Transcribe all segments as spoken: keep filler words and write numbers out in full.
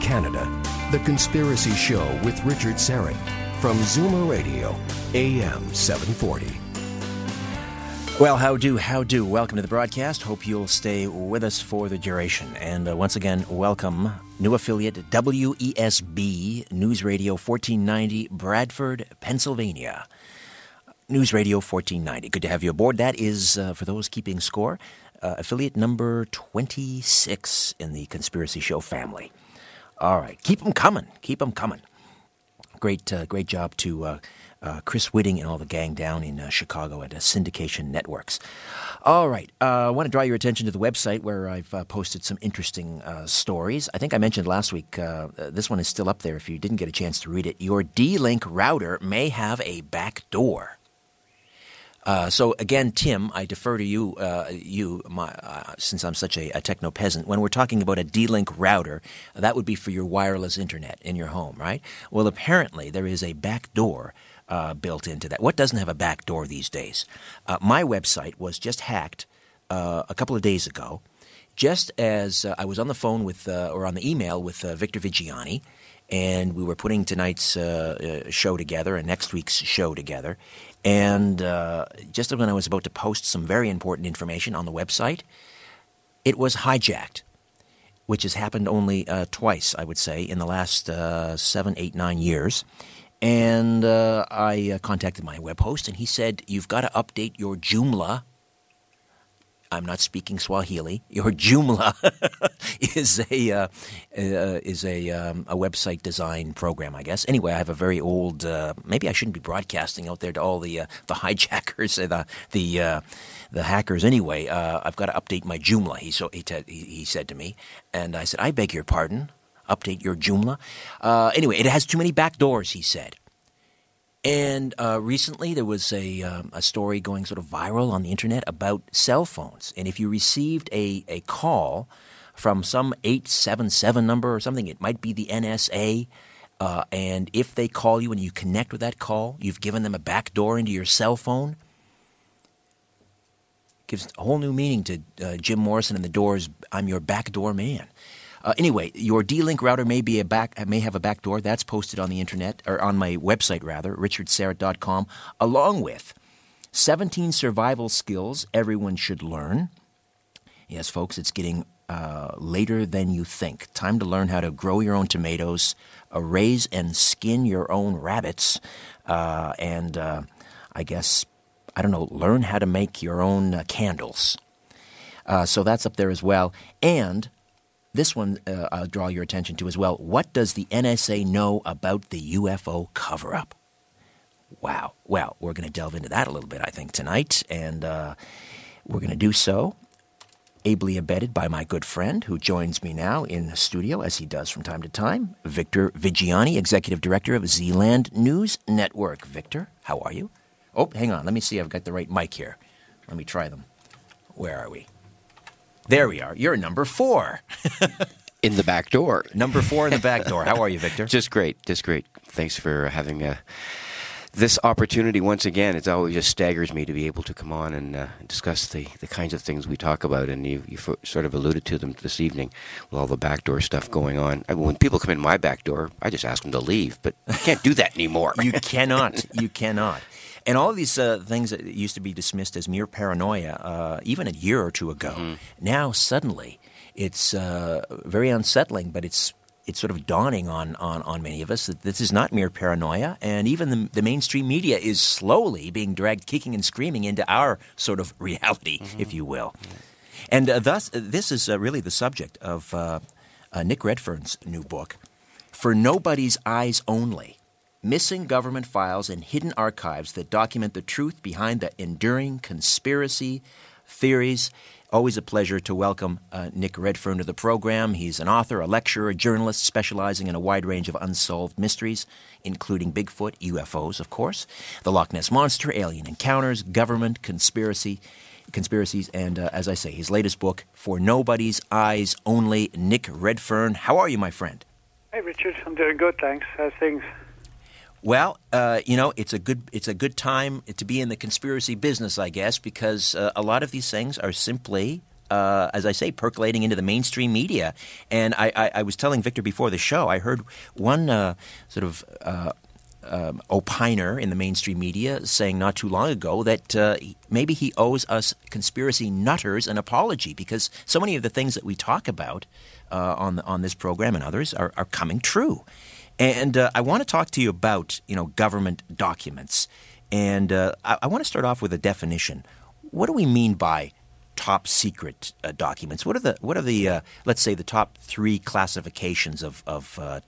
Canada, The Conspiracy Show with Richard Syrett from Zoomer Radio, A M seven forty. Well, how do, how do. Welcome to the broadcast. Hope you'll stay with us for the duration. And uh, once again, welcome, new affiliate W E S B News Radio fourteen ninety, Bradford, Pennsylvania. News Radio fourteen ninety. Good to have you aboard. That is, uh, for those keeping score, uh, affiliate number twenty-six in the Conspiracy Show family. All right. Keep them coming. Keep them coming. Great uh, great job to uh, uh, Chris Whitting and all the gang down in uh, Chicago at uh, Syndication Networks. All right. Uh, I want to draw your attention to the website where I've uh, posted some interesting uh, stories. I think I mentioned last week, uh, this one is still up there if you didn't get a chance to read it. Your D-Link router may have a back door. Uh, so again, Tim, I defer to you. Uh, you, my, uh, since I'm such a, a techno peasant, when we're talking about a D-Link router, that would be for your wireless internet in your home, right? Well, apparently there is a back door uh, built into that. What doesn't have a back door these days? Uh, my website was just hacked uh, a couple of days ago, just as uh, I was on the phone with, uh, or on the email with uh, Victor Viggiani, and we were putting tonight's uh, show together and next week's show together. And uh, just when I was about to post some very important information on the website, it was hijacked, which has happened only uh, twice, I would say, in the last uh, seven, eight, nine years. And uh, I uh, contacted my web host, and he said, you've got to update your Joomla. I'm not speaking Swahili. Your Joomla is a uh, uh, is a um, a website design program, I guess. Anyway, I have a very old. Uh, maybe I shouldn't be broadcasting out there to all the uh, the hijackers and the the uh, the hackers. Anyway, uh, I've got to update my Joomla. He so he, te- he said to me, and I said, I beg your pardon. Update your Joomla. Uh, anyway, it has too many back doors, he said. And uh, recently there was a um, a story going sort of viral on the internet about cell phones. And if you received a, a call from some eight seven seven number or something, it might be the N S A. Uh, and if they call you and you connect with that call, you've given them a backdoor into your cell phone. It gives a whole new meaning to uh, Jim Morrison and the Doors, I'm your backdoor man. Uh, anyway, your D-Link router may be a back may have a backdoor. That's posted on the internet, or on my website rather, richard syrett dot com, along with seventeen survival skills everyone should learn. Yes, folks, it's getting uh, later than you think. Time to learn how to grow your own tomatoes, uh, raise and skin your own rabbits, uh, and uh, I guess, I don't know, learn how to make your own uh, candles. Uh, so that's up there as well. And this one uh, I'll draw your attention to as well. What does the N S A know about the U F O cover-up? Wow. Well, we're going to delve into that a little bit, I think, tonight. And uh, we're going to do so ably abetted by my good friend who joins me now in the studio, as he does from time to time, Victor Viggiani, Executive Director of Zland News Network. Victor, how are you? Oh, hang on. Let me see. I've got the right mic here. Let me try them. Where are we? There we are. You're number four. In the back door. Number four in the back door. How are you, Victor? Just great. Just great. Thanks for having uh, this opportunity once again. It always just staggers me to be able to come on and uh, discuss the, the kinds of things we talk about, and you, you sort of alluded to them this evening with all the backdoor stuff going on. I mean, when people come in my back door, I just ask them to leave, but I can't do that anymore. You cannot. You cannot. And all of these uh, things that used to be dismissed as mere paranoia, uh, even a year or two ago, mm-hmm. now suddenly it's uh, very unsettling, but it's it's sort of dawning on, on, on many of us that this is not mere paranoia, and even the, the mainstream media is slowly being dragged kicking and screaming into our sort of reality, mm-hmm. if you will. Yeah. And uh, thus, this is uh, really the subject of uh, uh, Nick Redfern's new book, For Nobody's Eyes Only, Missing Government Files and Hidden Archives That Document the Truth Behind the Enduring Conspiracy Theories. Always a pleasure to welcome uh, Nick Redfern to the program. He's an author, a lecturer, a journalist specializing in a wide range of unsolved mysteries, including Bigfoot, U F Os, of course, the Loch Ness Monster, alien encounters, government conspiracy, conspiracies, and uh, as I say, his latest book, For Nobody's Eyes Only. Nick Redfern, how are you, my friend? Hey, Richard. I'm doing good, thanks. How's things? Well, uh, you know, it's a good it's a good time to be in the conspiracy business, I guess, because uh, a lot of these things are simply, uh, as I say, percolating into the mainstream media. And I, I, I was telling Victor before the show, I heard one uh, sort of uh, um, opiner in the mainstream media saying not too long ago that uh, maybe he owes us conspiracy nutters an apology, because so many of the things that we talk about uh, on the, on this program and others are, are coming true. And uh, I want to talk to you about, you know, government documents. And uh, I, I want to start off with a definition. What do we mean by top secret uh, documents? What are the, what are the uh, let's say, the top three classifications of, of uh,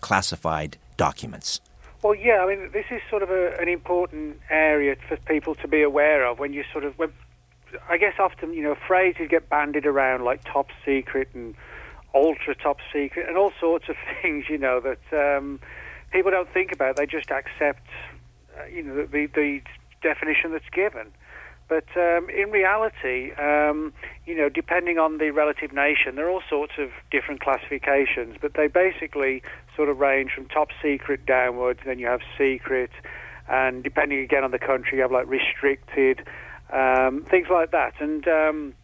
classified documents? Well, yeah, I mean, this is sort of a, an important area for people to be aware of when you sort of, when, I guess often, you know, phrases get bandied around like top secret and ultra top secret and all sorts of things, you know, that um, people don't think about. They just accept, uh, you know, the, the definition that's given. But um, in reality, um, you know, depending on the relative nation, there are all sorts of different classifications, but they basically sort of range from top secret downwards. Then you have secret, and depending again on the country, you have like restricted, um, things like that. And um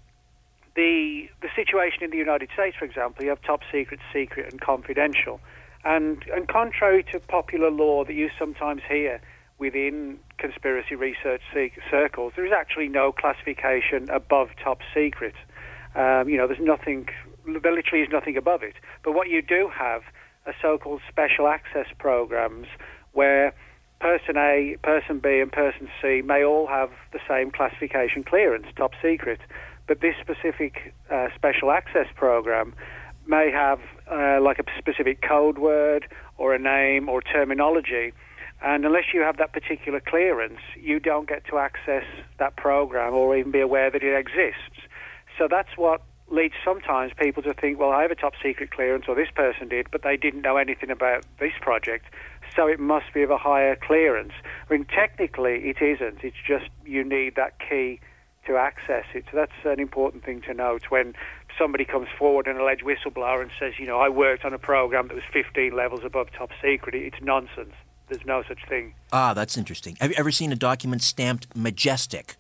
The the situation in the United States, for example, you have top secret, secret, and confidential. And and contrary to popular law that you sometimes hear within conspiracy research circles, there is actually no classification above top secret. Um, you know, there's nothing, there literally is nothing above it. But what you do have are so-called special access programs where person A, person B, and person C may all have the same classification clearance, top secret. But this specific uh, special access program may have uh, like a specific code word or a name or terminology. And unless you have that particular clearance, you don't get to access that program or even be aware that it exists. So that's what leads sometimes people to think, well, I have a top secret clearance, or this person did, but they didn't know anything about this project, so it must be of a higher clearance. I mean, technically it isn't. It's just you need that key to access it. So that's an important thing to note when somebody comes forward, an alleged whistleblower, and says, you know, I worked on a program that was fifteen levels above top secret. It's nonsense. There's no such thing. Ah, that's interesting. Have you ever seen a document stamped majestic?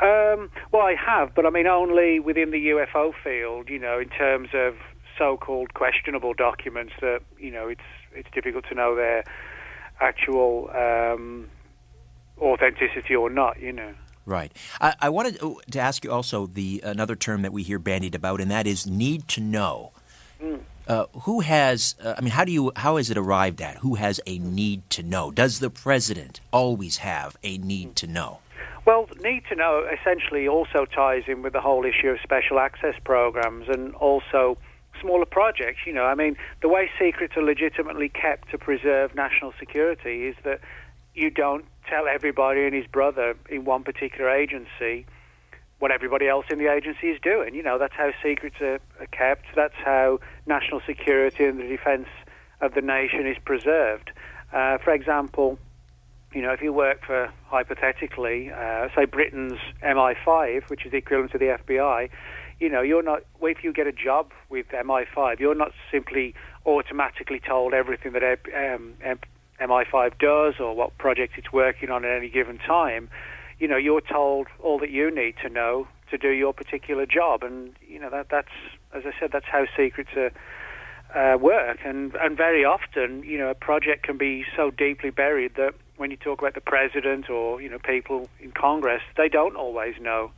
Um, well, I have, but I mean only within the U F O field, you know, in terms of so-called questionable documents that, you know, it's it's difficult to know their actual um, authenticity or not, you know. Right. I, I wanted to ask you also the another term that we hear bandied about, and that is need to know. Mm. Uh, who has? Uh, I mean, how do you? How is it arrived at? Who has a need to know? Does the president always have a need to know? Well, need to know essentially also ties in with the whole issue of special access programs and also smaller projects. You know, I mean, the way secrets are legitimately kept to preserve national security is that you don't tell everybody and his brother in one particular agency what everybody else in the agency is doing. You know, that's how secrets are, are kept. That's how national security and the defense of the nation is preserved. Uh, for example, you know, if you work for, hypothetically, uh, say Britain's M I five, which is the equivalent to the F B I, you know, you're not, if you get a job with M I five, you're not simply automatically told everything that um, M I five does or what project it's working on at any given time, you know, you're told all that you need to know to do your particular job. And, you know, that that's, as I said, that's how secrets are, uh, work. And, and very often, you know, a project can be so deeply buried that when you talk about the president or, you know, people in Congress, they don't always know,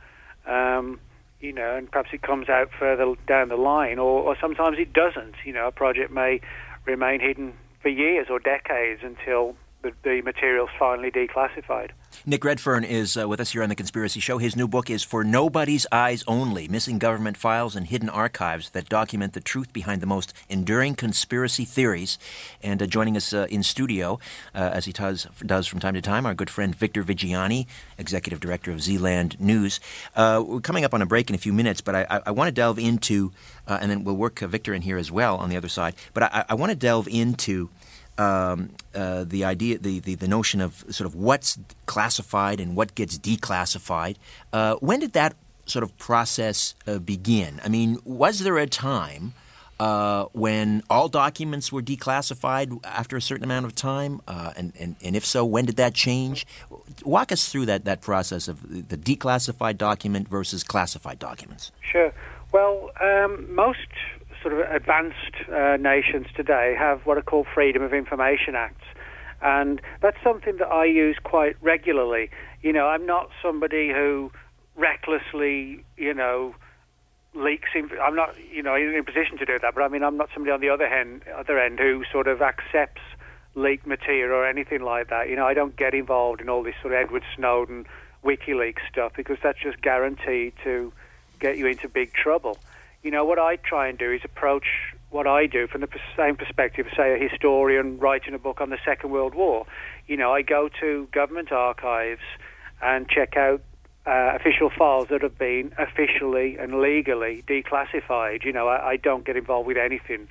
um, you know, and perhaps it comes out further down the line, or, or sometimes it doesn't. You know, a project may remain hidden for years or decades until the, the material's finally declassified. Nick Redfern is uh, with us here on The Conspiracy Show. His new book is For Nobody's Eyes Only, Missing Government Files and Hidden Archives that Document the Truth Behind the Most Enduring Conspiracy Theories. And uh, joining us uh, in studio, uh, as he does, does from time to time, our good friend Victor Viggiani, Executive Director of Zland News. Uh, we're coming up on a break in a few minutes, but I, I, I want to delve into, uh, and then we'll work uh, Victor in here as well on the other side, but I, I want to delve into... Um, uh, the idea, the, the, the notion of sort of what's classified and what gets declassified. Uh, when did that sort of process uh, begin? I mean, was there a time uh, when all documents were declassified after a certain amount of time? Uh, and, and, and if so, when did that change? Walk us through that, that process of the declassified document versus classified documents. Sure. Well, um, most... sort of advanced uh, nations today have what are called Freedom of Information Acts, and that's something that I use quite regularly. You know, I'm not somebody who recklessly, you know, leaks. Inf- I'm not, you know, in a position to do that. But I mean, I'm not somebody on the other hand, other end who sort of accepts leaked material or anything like that. You know, I don't get involved in all this sort of Edward Snowden, WikiLeaks stuff because that's just guaranteed to get you into big trouble. You know, what I try and do is approach what I do from the same perspective, say, a historian writing a book on the Second World War. You know, I go to government archives and check out uh, official files that have been officially and legally declassified. You know, I, I don't get involved with anything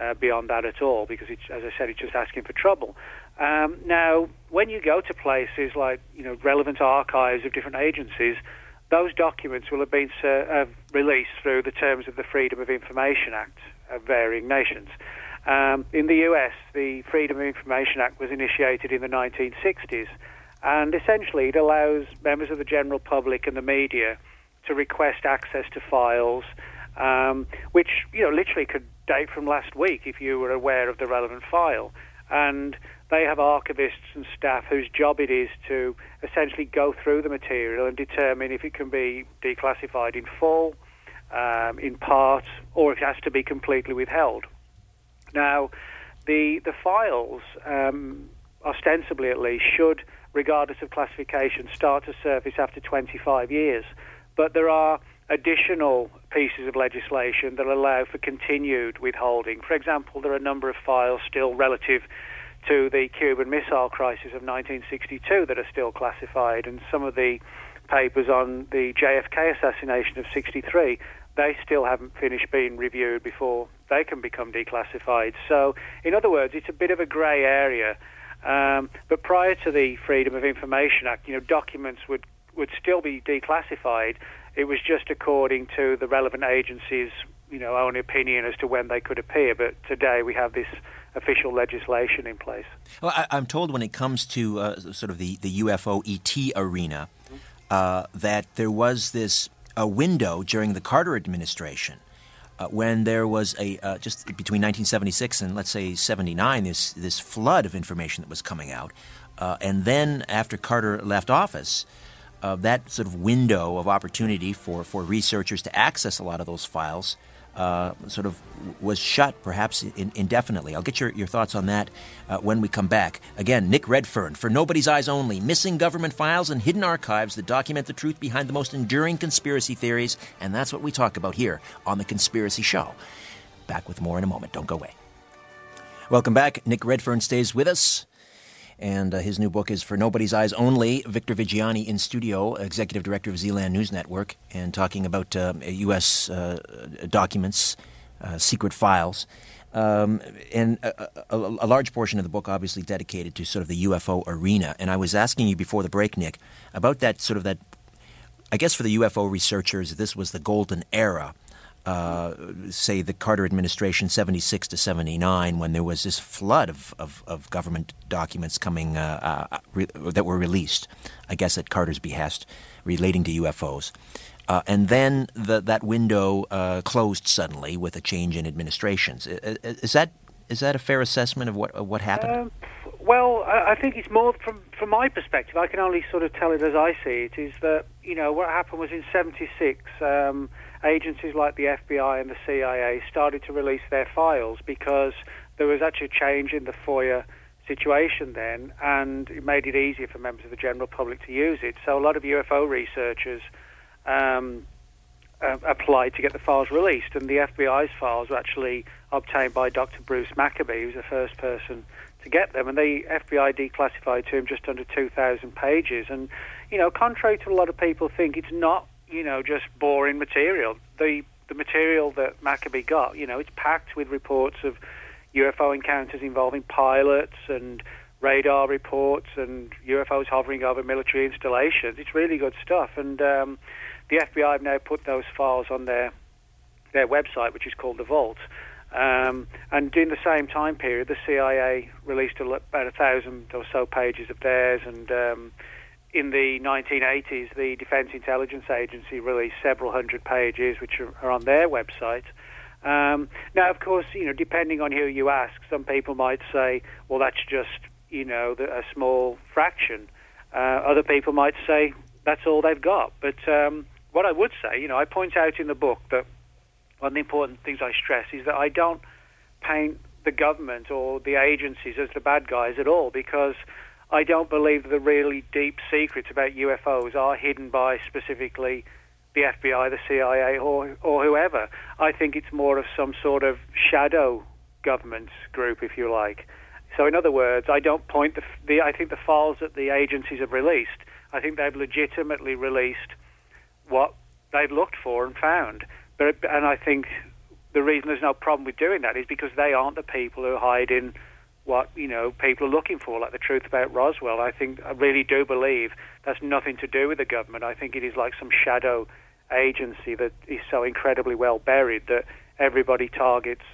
uh, beyond that at all because, it's, as I said, it's just asking for trouble. Um, now, when you go to places like, you know, relevant archives of different agencies, those documents will have been uh, uh, released through the terms of the Freedom of Information Act of varying nations. Um, in the U S, the Freedom of Information Act was initiated in the nineteen sixties, and essentially it allows members of the general public and the media to request access to files, um, which, you know, literally could date from last week if you were aware of the relevant file. And they have archivists and staff whose job it is to essentially go through the material and determine if it can be declassified in full, um, in part, or if it has to be completely withheld. Now, the the files, um, ostensibly at least, should, regardless of classification, start to surface after twenty-five years. But there are additional pieces of legislation that allow for continued withholding. For example, there are a number of files still relative to the Cuban Missile Crisis of nineteen sixty-two that are still classified, and some of the papers on the J F K assassination of sixty-three, they still haven't finished being reviewed before they can become declassified. So, in other words, it's a bit of a grey area. Um, but prior to the Freedom of Information Act, you know, documents would, would still be declassified. It was just according to the relevant agency's, you know, own opinion as to when they could appear. But today we have this official legislation in place. Well, I, I'm told when it comes to uh, sort of the, the U F O E T arena, uh, that there was this a window during the Carter administration uh, when there was a uh, just between nineteen seventy-six and let's say seventy-nine, this this flood of information that was coming out, uh, and then after Carter left office. Uh, that sort of window of opportunity for, for researchers to access a lot of those files uh, sort of was shut perhaps in, indefinitely. I'll get your, your thoughts on that uh, when we come back. Again, Nick Redfern, For Nobody's Eyes Only, Missing Government Files and Hidden Archives that Document the Truth Behind the Most Enduring Conspiracy Theories. And that's what we talk about here on The Conspiracy Show. Back with more in a moment. Don't go away. Welcome back. Nick Redfern stays with us. And uh, his new book is For Nobody's Eyes Only. Victor Viggiani in studio, Executive Director of Zland News Network, and talking about uh, U S uh, documents, uh, secret files. Um, and a, a, a large portion of the book obviously dedicated to sort of the U F O arena. And I was asking you before the break, Nick, about that sort of that, I guess for the U F O researchers, this was the golden era uh, say, the Carter administration, seventy-six to seventy-nine, when there was this flood of, of, of government documents coming uh, uh, re- that were released, I guess at Carter's behest, relating to U F Os. Uh, and then the, that window uh, closed suddenly with a change in administrations. Is, is that is that a fair assessment of what of what happened? Uh, well, I think it's more from from my perspective. I can only sort of tell it as I see it. Is that, you know, what happened was in seventy-six, um, agencies like the F B I and the C I A started to release their files because there was actually a change in the FOIA situation then, and it made it easier for members of the general public to use it. So a lot of U F O researchers Um, uh, applied to get the files released, and the F B I's files were actually obtained by Doctor Bruce Maccabee, who was the first person to get them, and the F B I declassified to him just under two thousand pages. And, you know, contrary to a lot of people think, it's not, you know, just boring material. The the material that Maccabee got, you know, it's packed with reports of U F O encounters involving pilots and radar reports and U F Os hovering over military installations. It's really good stuff, and um, the F B I have now put those files on their their website, which is called The Vault. Um, and during the same time period, the C I A released about a thousand or so pages of theirs. And um, in the nineteen eighties, the Defense Intelligence Agency released several hundred pages, which are, are on their website. Um, now, of course, you know, depending on who you ask, some people might say, well, that's just, you know, the, a small fraction. Uh, other people might say that's all they've got. But um, what I would say, you know, I point out in the book that one of the important things I stress is that I don't paint the government or the agencies as the bad guys at all, because I don't believe that the really deep secrets about U F Os are hidden by specifically the F B I, the C I A, or, or whoever. I think it's more of some sort of shadow government group, if you like. So in other words, I don't point the, the I think the files that the agencies have released, I think they've legitimately released what they've looked for and found. But, and I think the reason there's no problem with doing that is because they aren't the people who hide in what, you know, people are looking for, like the truth about Roswell. I think, I really do believe that's nothing to do with the government. I think it is like some shadow agency that is so incredibly well buried that everybody targets,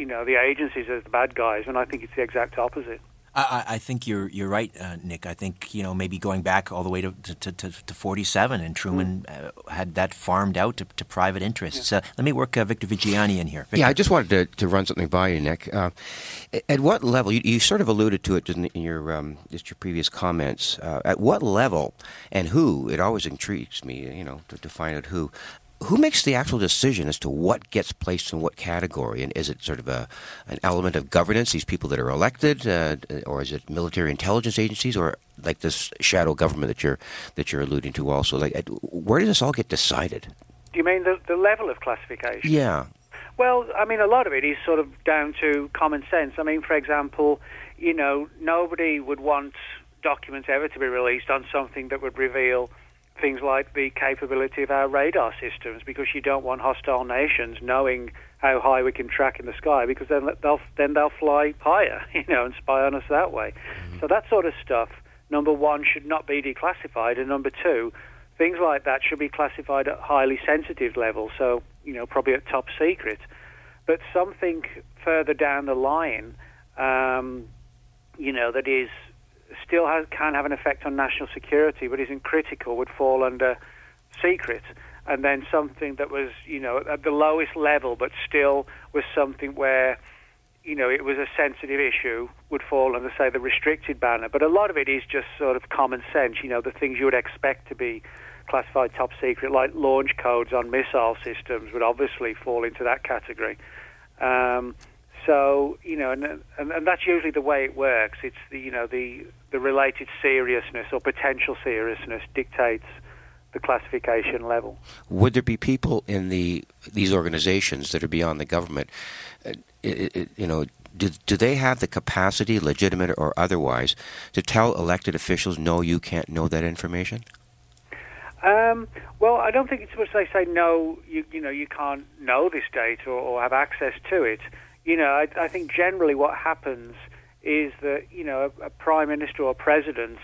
you know, the agencies as the bad guys, and I think it's the exact opposite. I, I think you're you're right, uh, Nick. I think, you know, maybe going back all the way to to, to, to forty-seven, and Truman mm. uh, had that farmed out to, to private interests. Yeah. Uh, let me work uh, Victor Viggiani in here. Victor. Yeah, I just wanted to, to run something by you, Nick. Uh, at what level, you, you sort of alluded to it in your um, just your previous comments, uh, at what level and who, it always intrigues me, you know, to, to find out who, who makes the actual decision as to what gets placed in what category? And is it sort of a an element of governance, these people that are elected, uh, or is it military intelligence agencies, or like this shadow government that you're that you're alluding to also? Like, where does this all get decided? Do you mean the, the level of classification? Yeah. Well, I mean, a lot of it is sort of down to common sense. I mean, for example, you know, nobody would want documents ever to be released on something that would reveal things like the capability of our radar systems, because you don't want hostile nations knowing how high we can track in the sky, because then they'll then they'll fly higher, you know, and spy on us that way. Mm-hmm. So that sort of stuff, number one, should not be declassified, and number two, things like that should be classified at highly sensitive levels, so, you know, probably at top secret. But something further down the line, um, you know, that is still has, can have an effect on national security but isn't critical would fall under secret. And then something that was, you know, at the lowest level but still was something where, you know, it was a sensitive issue would fall under, say, the restricted banner. But a lot of it is just sort of common sense, you know, the things you would expect to be classified top secret, like launch codes on missile systems would obviously fall into that category. Um, so, you know, and, and and that's usually the way it works. It's, the, you know, the... the related seriousness or potential seriousness dictates the classification level. Would there be people in the these organizations that are beyond the government, uh, it, it, you know, do, do they have the capacity, legitimate or otherwise, to tell elected officials, no, you can't know that information? Um, well, I don't think it's what they say, no, you, you know, you can't know this data or, or have access to it. You know, I, I think generally what happens is that, you know, a, a prime minister or presidents,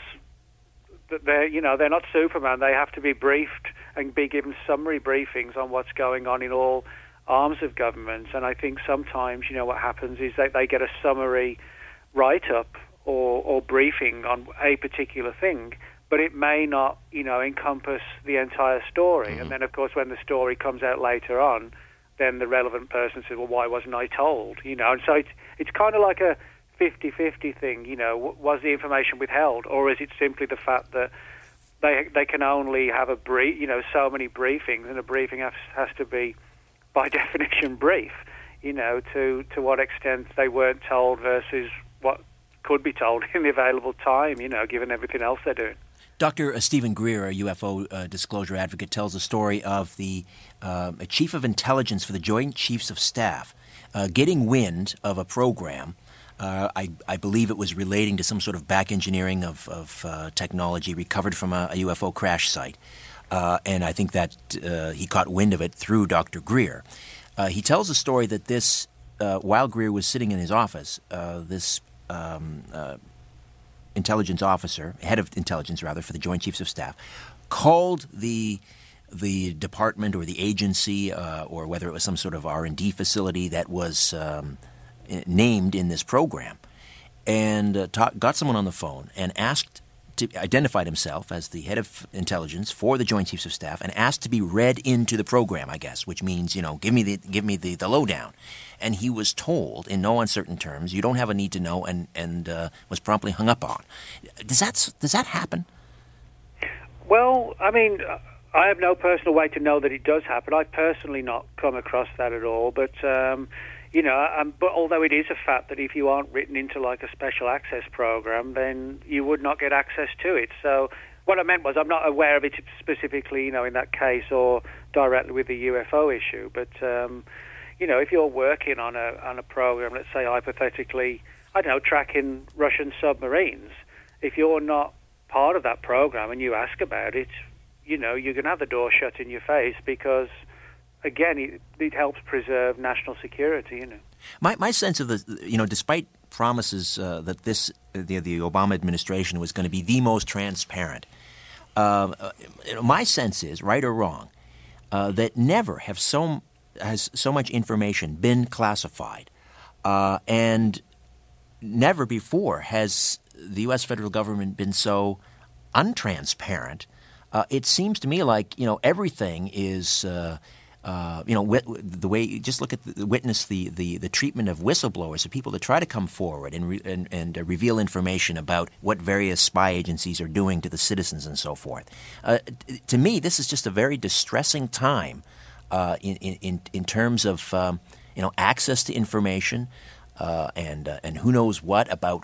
that they're, you know, they're not Superman. They have to be briefed and be given summary briefings on what's going on in all arms of government. And I think sometimes, you know, what happens is that they get a summary write-up or, or briefing on a particular thing, but it may not, you know, encompass the entire story. Mm-hmm. And then, of course, when the story comes out later on, then the relevant person says, well, why wasn't I told? You know, and so it's, it's kind of like a fifty-fifty thing, you know, w- was the information withheld, or is it simply the fact that they they can only have a brief, you know, so many briefings, and a briefing has, has to be, by definition, brief, you know, to, to what extent they weren't told versus what could be told in the available time, you know, given everything else they're doing. Doctor Stephen Greer, a U F O uh, disclosure advocate, tells the story of the uh, a chief of intelligence for the Joint Chiefs of Staff uh, getting wind of a program. Uh, I, I believe it was relating to some sort of back engineering of, of uh, technology recovered from a, a U F O crash site. Uh, and I think that uh, he caught wind of it through Doctor Greer. Uh, he tells the story that this, uh, while Greer was sitting in his office, uh, this um, uh, intelligence officer, head of intelligence rather, for the Joint Chiefs of Staff, called the the department or the agency uh, or whether it was some sort of R and D facility that was um, named in this program, and uh, ta- got someone on the phone and asked to identified himself as the head of intelligence for the Joint Chiefs of Staff and asked to be read into the program, I guess, which means, you know, give me the give me the, the lowdown. And he was told in no uncertain terms, you don't have a need to know, and and uh, was promptly hung up on. Does that does that happen? Well, I mean, I have no personal way to know that it does happen. I've personally not come across that at all, but. Um, You know, um, but although it is a fact that if you aren't written into like a special access program, then you would not get access to it. So what I meant was I'm not aware of it specifically, you know, in that case or directly with the U F O issue. But, um, you know, if you're working on a on a program, let's say hypothetically, I don't know, tracking Russian submarines, if you're not part of that program and you ask about it, you know, you're going to have the door shut in your face because... Again, it, it helps preserve national security, you know. My my sense of the, you know, despite promises uh, that this the, the Obama administration was going to be the most transparent, uh, my sense is, right or wrong, uh, that never have so has so much information been classified, uh, and never before has the U S federal government been so untransparent. Uh, it seems to me like, you know, everything is. Uh, Uh, you know, wh- the way just look at the, witness the, the, the treatment of whistleblowers, the people that try to come forward and re- and, and uh, reveal information about what various spy agencies are doing to the citizens and so forth. Uh, t- to me, this is just a very distressing time uh, in, in in terms of um, you know access to information uh, and uh, and who knows what about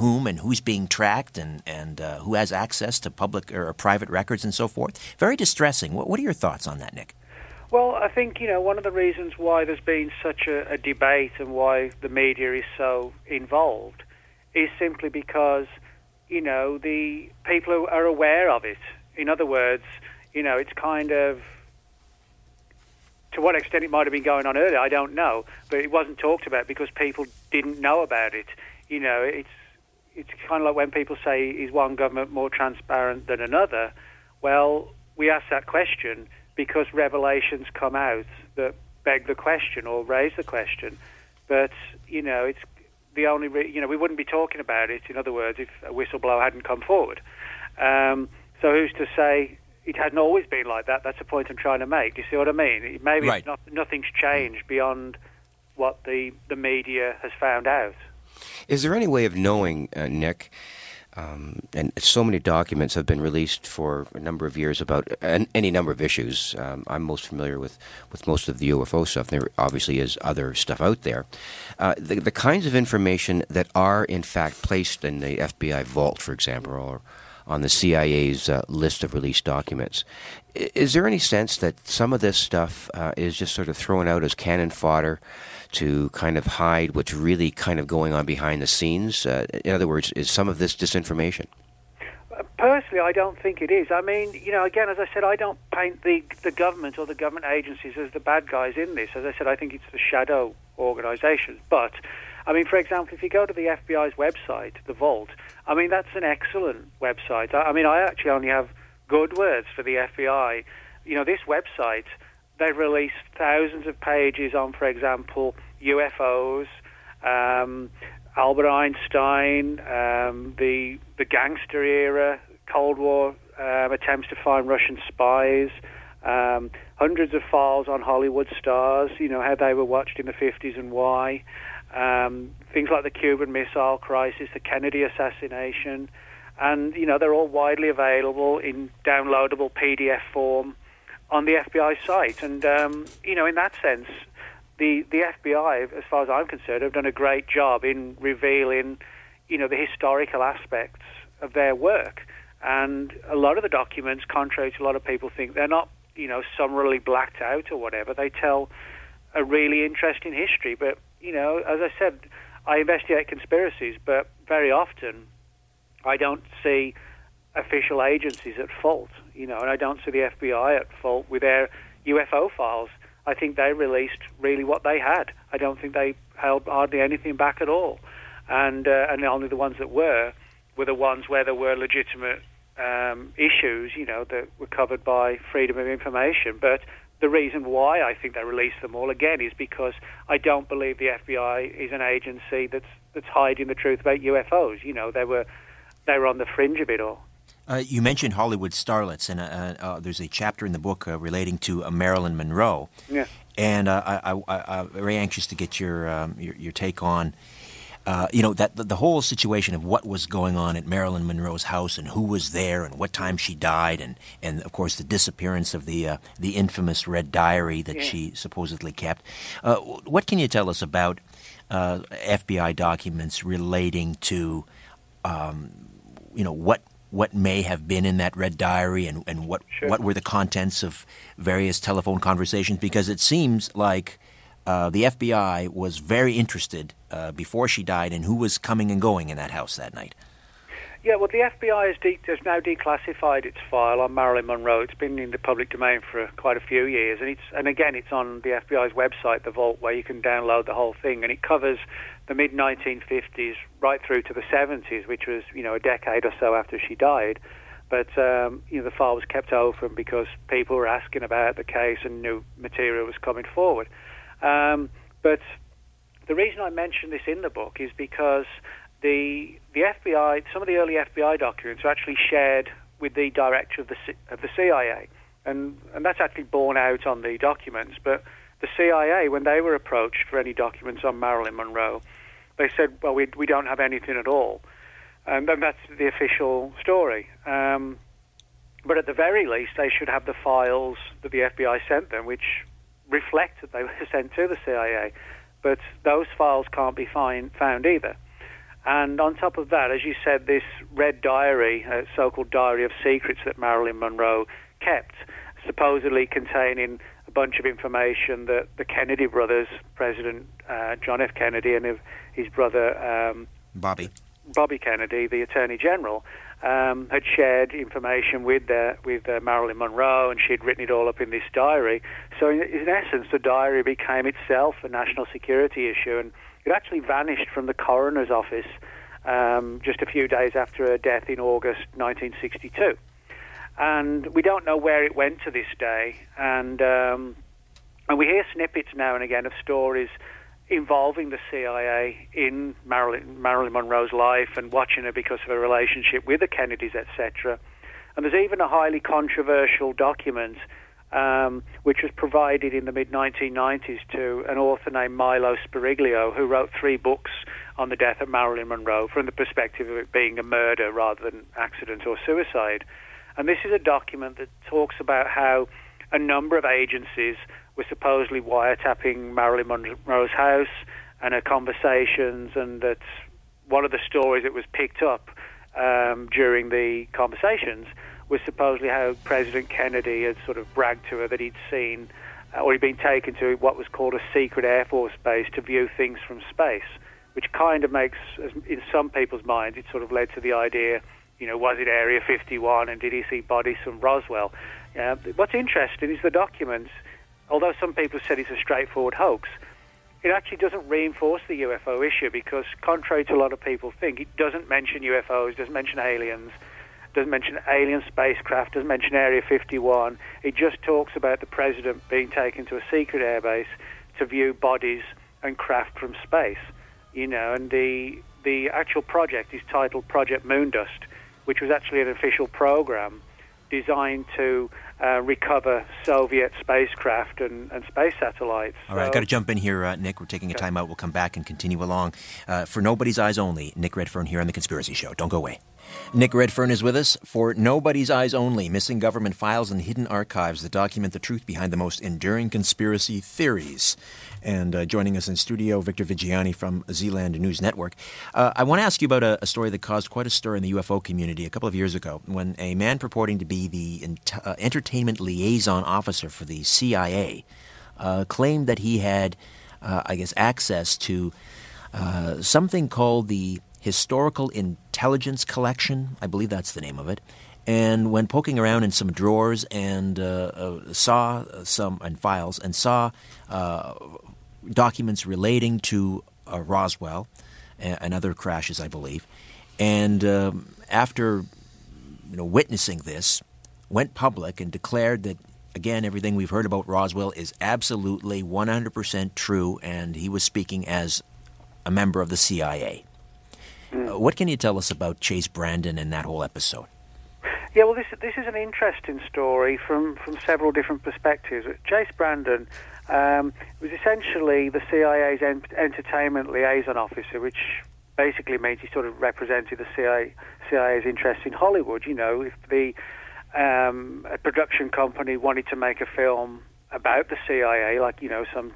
whom and who's being tracked and and uh, who has access to public or private records and so forth. Very distressing. What, what are your thoughts on that, Nick? Well, I think, you know, one of the reasons why there's been such a, a debate and why the media is so involved is simply because, you know, the people who are aware of it. In other words, you know, it's kind of, to what extent it might have been going on earlier, I don't know, but it wasn't talked about because people didn't know about it. You know, it's it's kind of like when people say, is one government more transparent than another? Well, we ask that question because revelations come out that beg the question or raise the question. But, you know, it's the only, re- you know, we wouldn't be talking about it, in other words, if a whistleblower hadn't come forward. Um, so who's to say it hadn't always been like that? That's the point I'm trying to make. Do you see what I mean? Maybe right. it's not, nothing's changed beyond what the, the media has found out. Is there any way of knowing, uh, Nick? Um, and so many documents have been released for a number of years about an, any number of issues. Um, I'm most familiar with, with most of the U F O stuff. There obviously is other stuff out there. Uh, the, the kinds of information that are, in fact, placed in the F B I vault, for example, or on the C I A's uh, list of released documents. Is there any sense that some of this stuff uh, is just sort of thrown out as cannon fodder to kind of hide what's really kind of going on behind the scenes? Uh, in other words, is some of this disinformation? Personally, I don't think it is. I mean, you know, again, as I said, I don't paint the, the government or the government agencies as the bad guys in this. As I said, I think it's the shadow organizations. But, I mean, for example, if you go to the F B I's website, The Vault, I mean, that's an excellent website. I, I mean, I actually only have good words for the F B I you know, this website, they release thousands of pages on, for example, U F Os, um, Albert Einstein, um, the the gangster era, Cold War um, attempts to find Russian spies, um, hundreds of files on Hollywood stars, you know, how they were watched in the fifties and why, um, things like the Cuban Missile Crisis, the Kennedy assassination, and, you know, they're all widely available in downloadable P D F form on the F B I site. And, um, you know, in that sense, the, the F B I, as far as I'm concerned, have done a great job in revealing, you know, the historical aspects of their work. And a lot of the documents, contrary to a lot of people think, they're not, you know, summarily blacked out or whatever. They tell a really interesting history. But, you know, as I said, I investigate conspiracies, but very often I don't see official agencies at fault, you know, and I don't see the F B I at fault with their U F O files. I think they released really what they had. I don't think they held hardly anything back at all. And uh, and only the ones that were were the ones where there were legitimate um, issues, you know, that were covered by Freedom of Information. But the reason why I think they released them all, again, is because I don't believe the F B I is an agency that's, that's hiding the truth about U F Os. You know, they were, they were on the fringe of it all. Uh, you mentioned Hollywood starlets, and uh, uh, there's a chapter in the book uh, relating to uh, Marilyn Monroe. Yeah. And uh, I, I, I, I'm very anxious to get your um, your, your take on, uh, you know, that the whole situation of what was going on at Marilyn Monroe's house and who was there and what time she died, and, and of course, the disappearance of the uh, the infamous red diary that yeah. she supposedly kept. Uh, what can you tell us about uh, F B I documents relating to, um, you know, what what may have been in that red diary, and, and what, sure. what were the contents of various telephone conversations? Because it seems like uh, the F B I was very interested uh, before she died in who was coming and going in that house that night. Yeah, well, the F B I has, de- has now declassified its file on Marilyn Monroe. It's been in the public domain for quite a few years. And, it's, and again, it's on the F B I's website, the vault, where you can download the whole thing. And it covers the mid nineteen fifties right through to the seventies, which was, you know, a decade or so after she died. But, um, you know, the file was kept open because people were asking about the case and new material was coming forward. Um, but the reason I mention this in the book is because the the F B I, some of the early F B I documents are actually shared with the director of the C, of the C I A. And, and that's actually borne out on the documents. But the C I A, when they were approached for any documents on Marilyn Monroe, they said, well, we we don't have anything at all. Um, and that's the official story. Um, but at the very least, they should have the files that the F B I sent them, which reflect that they were sent to the C I A. But those files can't be find, found either. And on top of that, as you said, this red diary, uh, so-called diary of secrets that Marilyn Monroe kept, supposedly containing a bunch of information that the Kennedy brothers, President uh, John F. Kennedy and his brother um, Bobby Bobby Kennedy, the Attorney General, um, had shared information with their, with uh, Marilyn Monroe, and she'd written it all up in this diary. So in, in essence, the diary became itself a national security issue, and it actually vanished from the coroner's office um, just a few days after her death in August nineteen sixty-two. And we don't know where it went to this day. And um, and we hear snippets now and again of stories involving the C I A in Marilyn, Marilyn Monroe's life and watching her because of her relationship with the Kennedys, et cetera. And there's even a highly controversial document Um, which was provided in the mid nineteen nineties to an author named Milo Spiriglio, who wrote three books on the death of Marilyn Monroe from the perspective of it being a murder rather than accident or suicide. And this is a document that talks about how a number of agencies were supposedly wiretapping Marilyn Monroe's house and her conversations, and that one of the stories that was picked up um, during the conversations was supposedly how President Kennedy had sort of bragged to her that he'd seen, or he'd been taken to what was called a secret Air Force base to view things from space, which kind of makes, in some people's minds, it sort of led to the idea, you know, was it Area fifty-one, and did he see bodies from Roswell? Uh, what's interesting is the documents, although some people said it's a straightforward hoax, it actually doesn't reinforce the U F O issue, because contrary to a lot of people think, it doesn't mention U F Os, doesn't mention aliens. doesn't mention alien spacecraft, doesn't mention Area fifty-one. It just talks about the president being taken to a secret airbase to view bodies and craft from space, you know, and the the actual project is titled Project Moondust, which was actually an official program designed to uh, recover Soviet spacecraft and, and space satellites. All right, so, I've got to jump in here, uh, Nick. We're taking a okay. time out. We'll come back and continue along. Uh, For Nobody's Eyes Only, Nick Redfern here on The Conspiracy Show. Don't go away. Nick Redfern is with us for Nobody's Eyes Only, Missing Government Files and Hidden Archives that document the truth behind the most enduring conspiracy theories. And uh, joining us in studio, Victor Viggiani from Zland News Network. Uh, I want to ask you about a, a story that caused quite a stir in the U F O community a couple of years ago when a man purporting to be the ent- uh, entertainment liaison officer for the C I A uh, claimed that he had, uh, I guess, access to uh, something called the Historical Intelligence Collection, I believe that's the name of it, and when poking around in some drawers and uh, uh, saw some and files and saw uh, documents relating to uh, Roswell and, and other crashes, I believe, and um, after you know witnessing this, went public and declared that again everything we've heard about Roswell is absolutely one hundred percent true, and he was speaking as a member of the C I A. Uh, what can you tell us about Chase Brandon and that whole episode? Yeah, well, this this is an interesting story from, from several different perspectives. Chase Brandon um, was essentially the C I A's en- entertainment liaison officer, which basically means he sort of represented the C I A, C I A's interest in Hollywood. You know, if the um, a production company wanted to make a film about the C I A, like, you know, some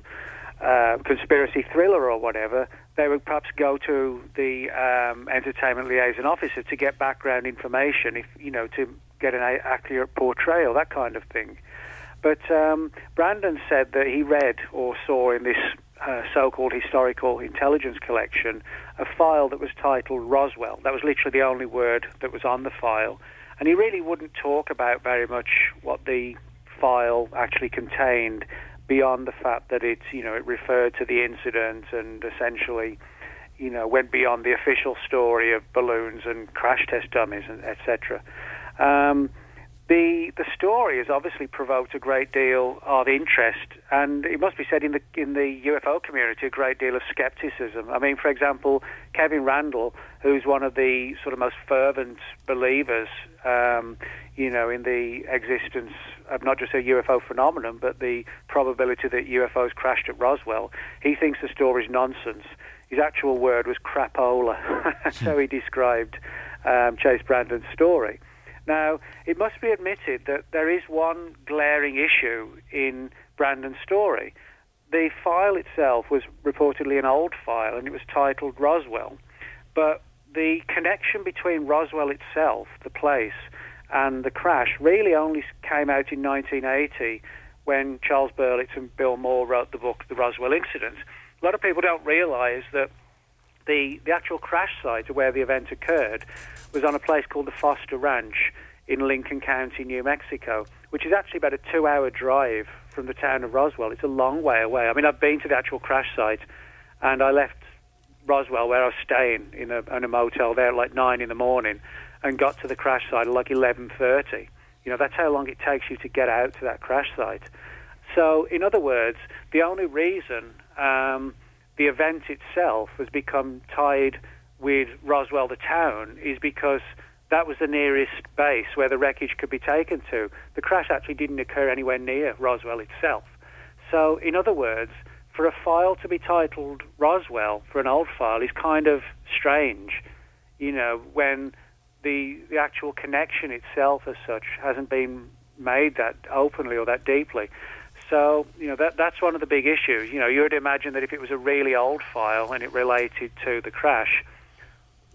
uh, conspiracy thriller or whatever, they would perhaps go to the um, entertainment liaison officer to get background information, if you know, to get an accurate portrayal, that kind of thing. But um, Brandon said that he read or saw in this uh, so-called historical intelligence collection a file that was titled Roswell. That was literally the only word that was on the file, and he really wouldn't talk about very much what the file actually contained, beyond the fact that it's, you know, it referred to the incident and essentially, you know, went beyond the official story of balloons and crash test dummies, and et cetera. Um, the the story has obviously provoked a great deal of interest, and it must be said in the in the U F O community a great deal of skepticism. I mean, for example, Kevin Randall, who's one of the sort of most fervent believers, um, you know, in the existence of not just a U F O phenomenon, but the probability that U F Os crashed at Roswell, he thinks the story's nonsense. His actual word was crapola, so he described um, Chase Brandon's story. Now, it must be admitted that there is one glaring issue in Brandon's story. The file itself was reportedly an old file, and it was titled Roswell. But the connection between Roswell itself, the place, and the crash really only came out in nineteen eighty when Charles Berlitz and Bill Moore wrote the book, The Roswell Incident. A lot of people don't realize that the, the actual crash site where the event occurred was on a place called the Foster Ranch in Lincoln County, New Mexico, which is actually about a two-hour drive from the town of Roswell. It's a long way away. I mean, I've been to the actual crash site, and I left Roswell, where I was staying in a, in a motel there at like nine in the morning, and got to the crash site at like eleven thirty. You know, that's how long it takes you to get out to that crash site. So, in other words, the only reason um, the event itself has become tied with Roswell, the town, is because that was the nearest base where the wreckage could be taken to. The crash actually didn't occur anywhere near Roswell itself. So, in other words, for a file to be titled Roswell, for an old file, is kind of strange, you know, when the the actual connection itself as such hasn't been made that openly or that deeply. So, you know, that that's one of the big issues. You know, you would imagine that if it was a really old file and it related to the crash,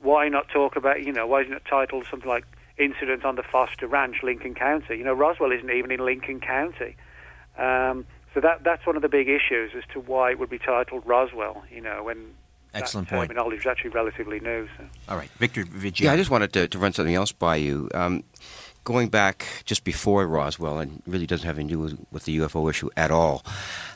why not talk about, you know, why isn't it titled something like Incident on the Foster Ranch, Lincoln County? You know, Roswell isn't even in Lincoln County. Um, so that that's one of the big issues as to why it would be titled Roswell, you know, when excellent that point. Terminology is actually relatively new. So. All right. Victor Viggiani. Yeah, I just wanted to, to run something else by you. Um, going back just before Roswell, and really doesn't have anything to do with the U F O issue at all.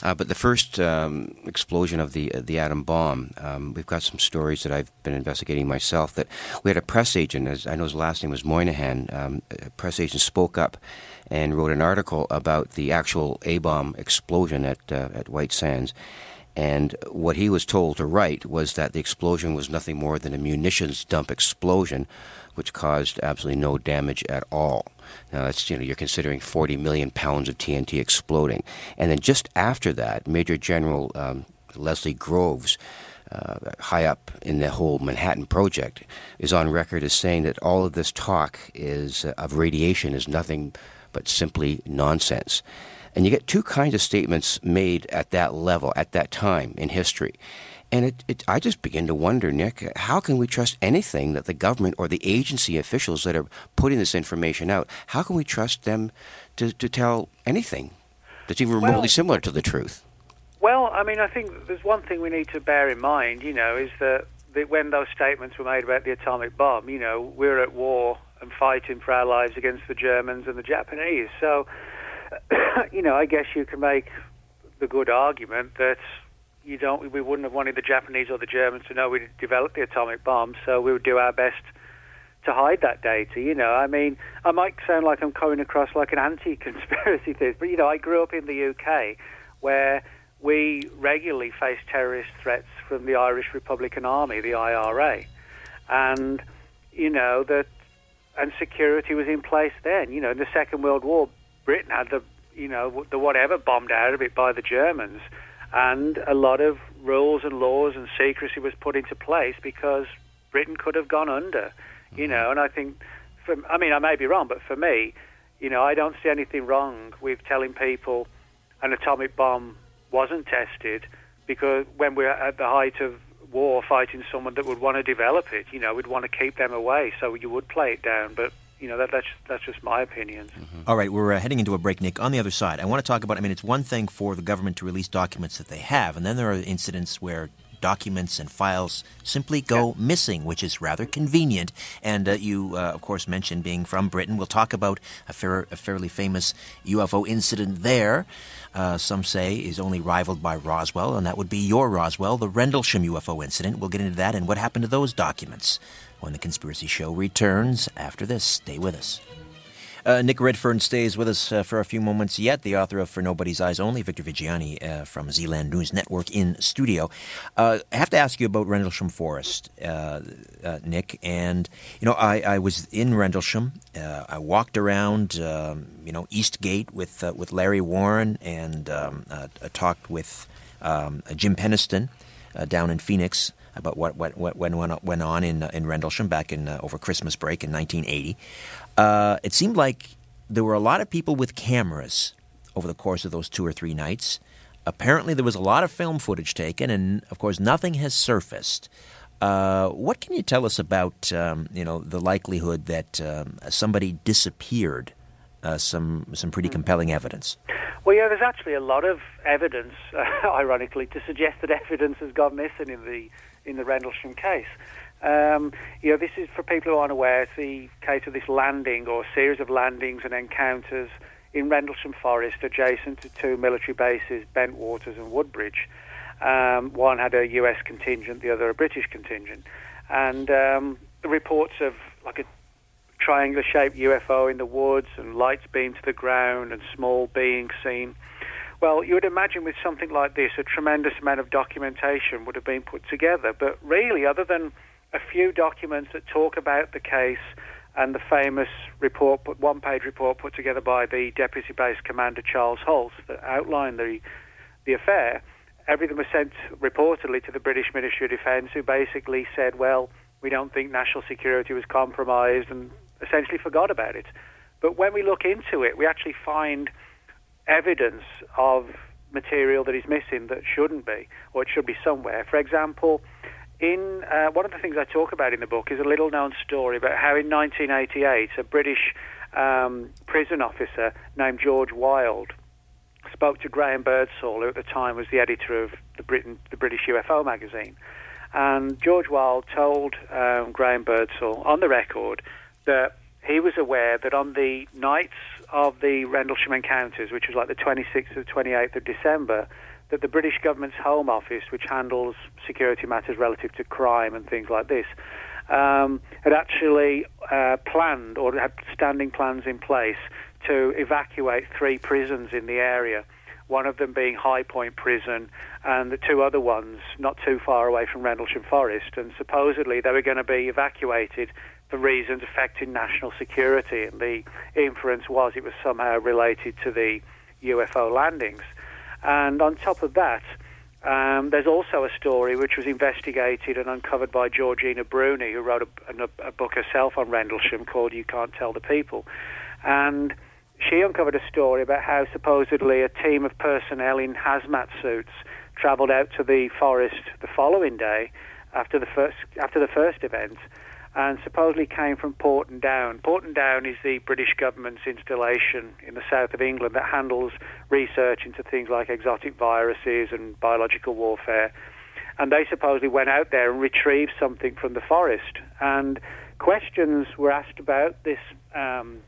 Uh, but the first um, explosion of the uh, the atom bomb, um, we've got some stories that I've been investigating myself. That we had a press agent, as I know his last name was Moynihan, um, a press agent spoke up and wrote an article about the actual A-bomb explosion at uh, at White Sands. And what he was told to write was that the explosion was nothing more than a munitions dump explosion, which caused absolutely no damage at all. Now, that's, you know, you're considering forty million pounds of T N T exploding. And then just after that, Major General um, Leslie Groves, uh, high up in the whole Manhattan Project, is on record as saying that all of this talk is uh, of radiation is nothing but simply nonsense. And you get two kinds of statements made at that level, at that time in history. And it, it, I just begin to wonder, Nick, how can we trust anything that the government or the agency officials that are putting this information out, how can we trust them to, to tell anything that's even remotely well, similar to the truth? Well, I mean, I think there's one thing we need to bear in mind, you know, is that the, when those statements were made about the atomic bomb, you know, we're at war and fighting for our lives against the Germans and the Japanese. So, you know, I guess you can make the good argument that you don't. We wouldn't have wanted the Japanese or the Germans to know we developed the atomic bomb, so we would do our best to hide that data. You know, I mean, I might sound like I'm coming across like an anti-conspiracy theorist, but you know, I grew up in the U K where we regularly faced terrorist threats from the Irish Republican Army, the I R A, and you know that, and security was in place then. You know, in the Second World War, Britain had the, you know, the whatever bombed out of it by the Germans, and a lot of rules and laws and secrecy was put into place because Britain could have gone under, you know. And I think, for, I mean, I may be wrong, but for me, you know, I don't see anything wrong with telling people an atomic bomb wasn't tested, because when we're at the height of war fighting someone that would want to develop it, you know, we'd want to keep them away, so you would play it down, but you know, that, that's, that's just my opinion. Mm-hmm. All right, we're uh, heading into a break, Nick. On the other side, I want to talk about, I mean, it's one thing for the government to release documents that they have, and then there are incidents where documents and files simply go yeah. missing, which is rather convenient. And uh, you, uh, of course, mentioned being from Britain. We'll talk about a, fair, a fairly famous U F O incident there, uh, some say is only rivaled by Roswell, and that would be your Roswell, the Rendlesham U F O incident. We'll get into that and what happened to those documents when The Conspiracy Show returns after this. Stay with us. Uh, Nick Redfern stays with us uh, for a few moments yet, the author of For Nobody's Eyes Only, Victor Viggiani uh, from Zland News Network in studio. Uh, I have to ask you about Rendlesham Forest, uh, uh, Nick. And, you know, I, I was in Rendlesham. Uh, I walked around, um, you know, Eastgate with, uh, with Larry Warren, and um, uh, I talked with um, Jim Peniston uh, down in Phoenix about what what what went on in uh, in Rendlesham back in uh, over Christmas break in nineteen eighty. Uh, it seemed like there were a lot of people with cameras over the course of those two or three nights. Apparently, there was a lot of film footage taken, and of course, nothing has surfaced. Uh, what can you tell us about um, you know the likelihood that um, somebody disappeared? Uh, some some pretty compelling evidence. Well, yeah, there's actually a lot of evidence, uh, ironically, to suggest that evidence has gone missing in the. in the Rendlesham case. Um, you know, this is, for people who aren't aware, it's the case of this landing or series of landings and encounters in Rendlesham Forest adjacent to two military bases, Bentwaters and Woodbridge. Um, one had a U S contingent, the other a British contingent. And um, the reports of like a triangular-shaped U F O in the woods and lights beamed to the ground and small beings seen. Well, you would imagine with something like this, a tremendous amount of documentation would have been put together. But really, other than a few documents that talk about the case and the famous report, one-page report put together by the Deputy Base Commander Charles Holt that outlined the the affair, everything was sent reportedly to the British Ministry of Defence, who basically said, well, we don't think national security was compromised, and essentially forgot about it. But when we look into it, we actually find evidence of material that is missing that shouldn't be, or it should be somewhere. For example, in uh, one of the things I talk about in the book is a little-known story about how in nineteen eighty-eight a British um, prison officer named George Wilde spoke to Graham Birdsall, who at the time was the editor of the, Britain, the British U F O magazine. And George Wilde told um, Graham Birdsall on the record that he was aware that on the nights of the Rendlesham encounters, which was like the twenty-sixth or twenty-eighth of December, that the British government's Home Office, which handles security matters relative to crime and things like this, um, had actually uh, planned or had standing plans in place to evacuate three prisons in the area, one of them being High Point Prison and the two other ones not too far away from Rendlesham Forest. And supposedly they were going to be evacuated for reasons affecting national security, and the inference was it was somehow related to the U F O landings. And on top of that, um, there's also a story which was investigated and uncovered by Georgina Bruni, who wrote a, a, a book herself on Rendlesham called You Can't Tell the People. And she uncovered a story about how supposedly a team of personnel in hazmat suits travelled out to the forest the following day after the first after the first event, and supposedly came from Porton Down. Porton Down is the British government's installation in the south of England that handles research into things like exotic viruses and biological warfare. And they supposedly went out there and retrieved something from the forest. And questions were asked about this um,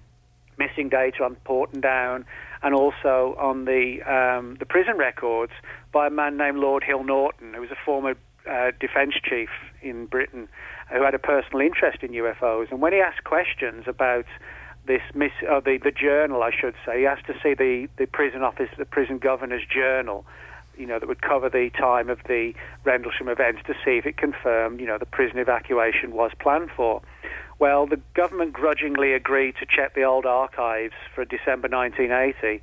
missing data on Porton Down and also on the, um, the prison records by a man named Lord Hill Norton, who was a former uh, defence chief in Britain, who had a personal interest in U F Os. And when he asked questions about this, miss, uh, the, the journal, I should say, he asked to see the, the prison office, the prison governor's journal, you know, that would cover the time of the Rendlesham events to see if it confirmed, you know, the prison evacuation was planned for. Well, the government grudgingly agreed to check the old archives for December nineteen eighty,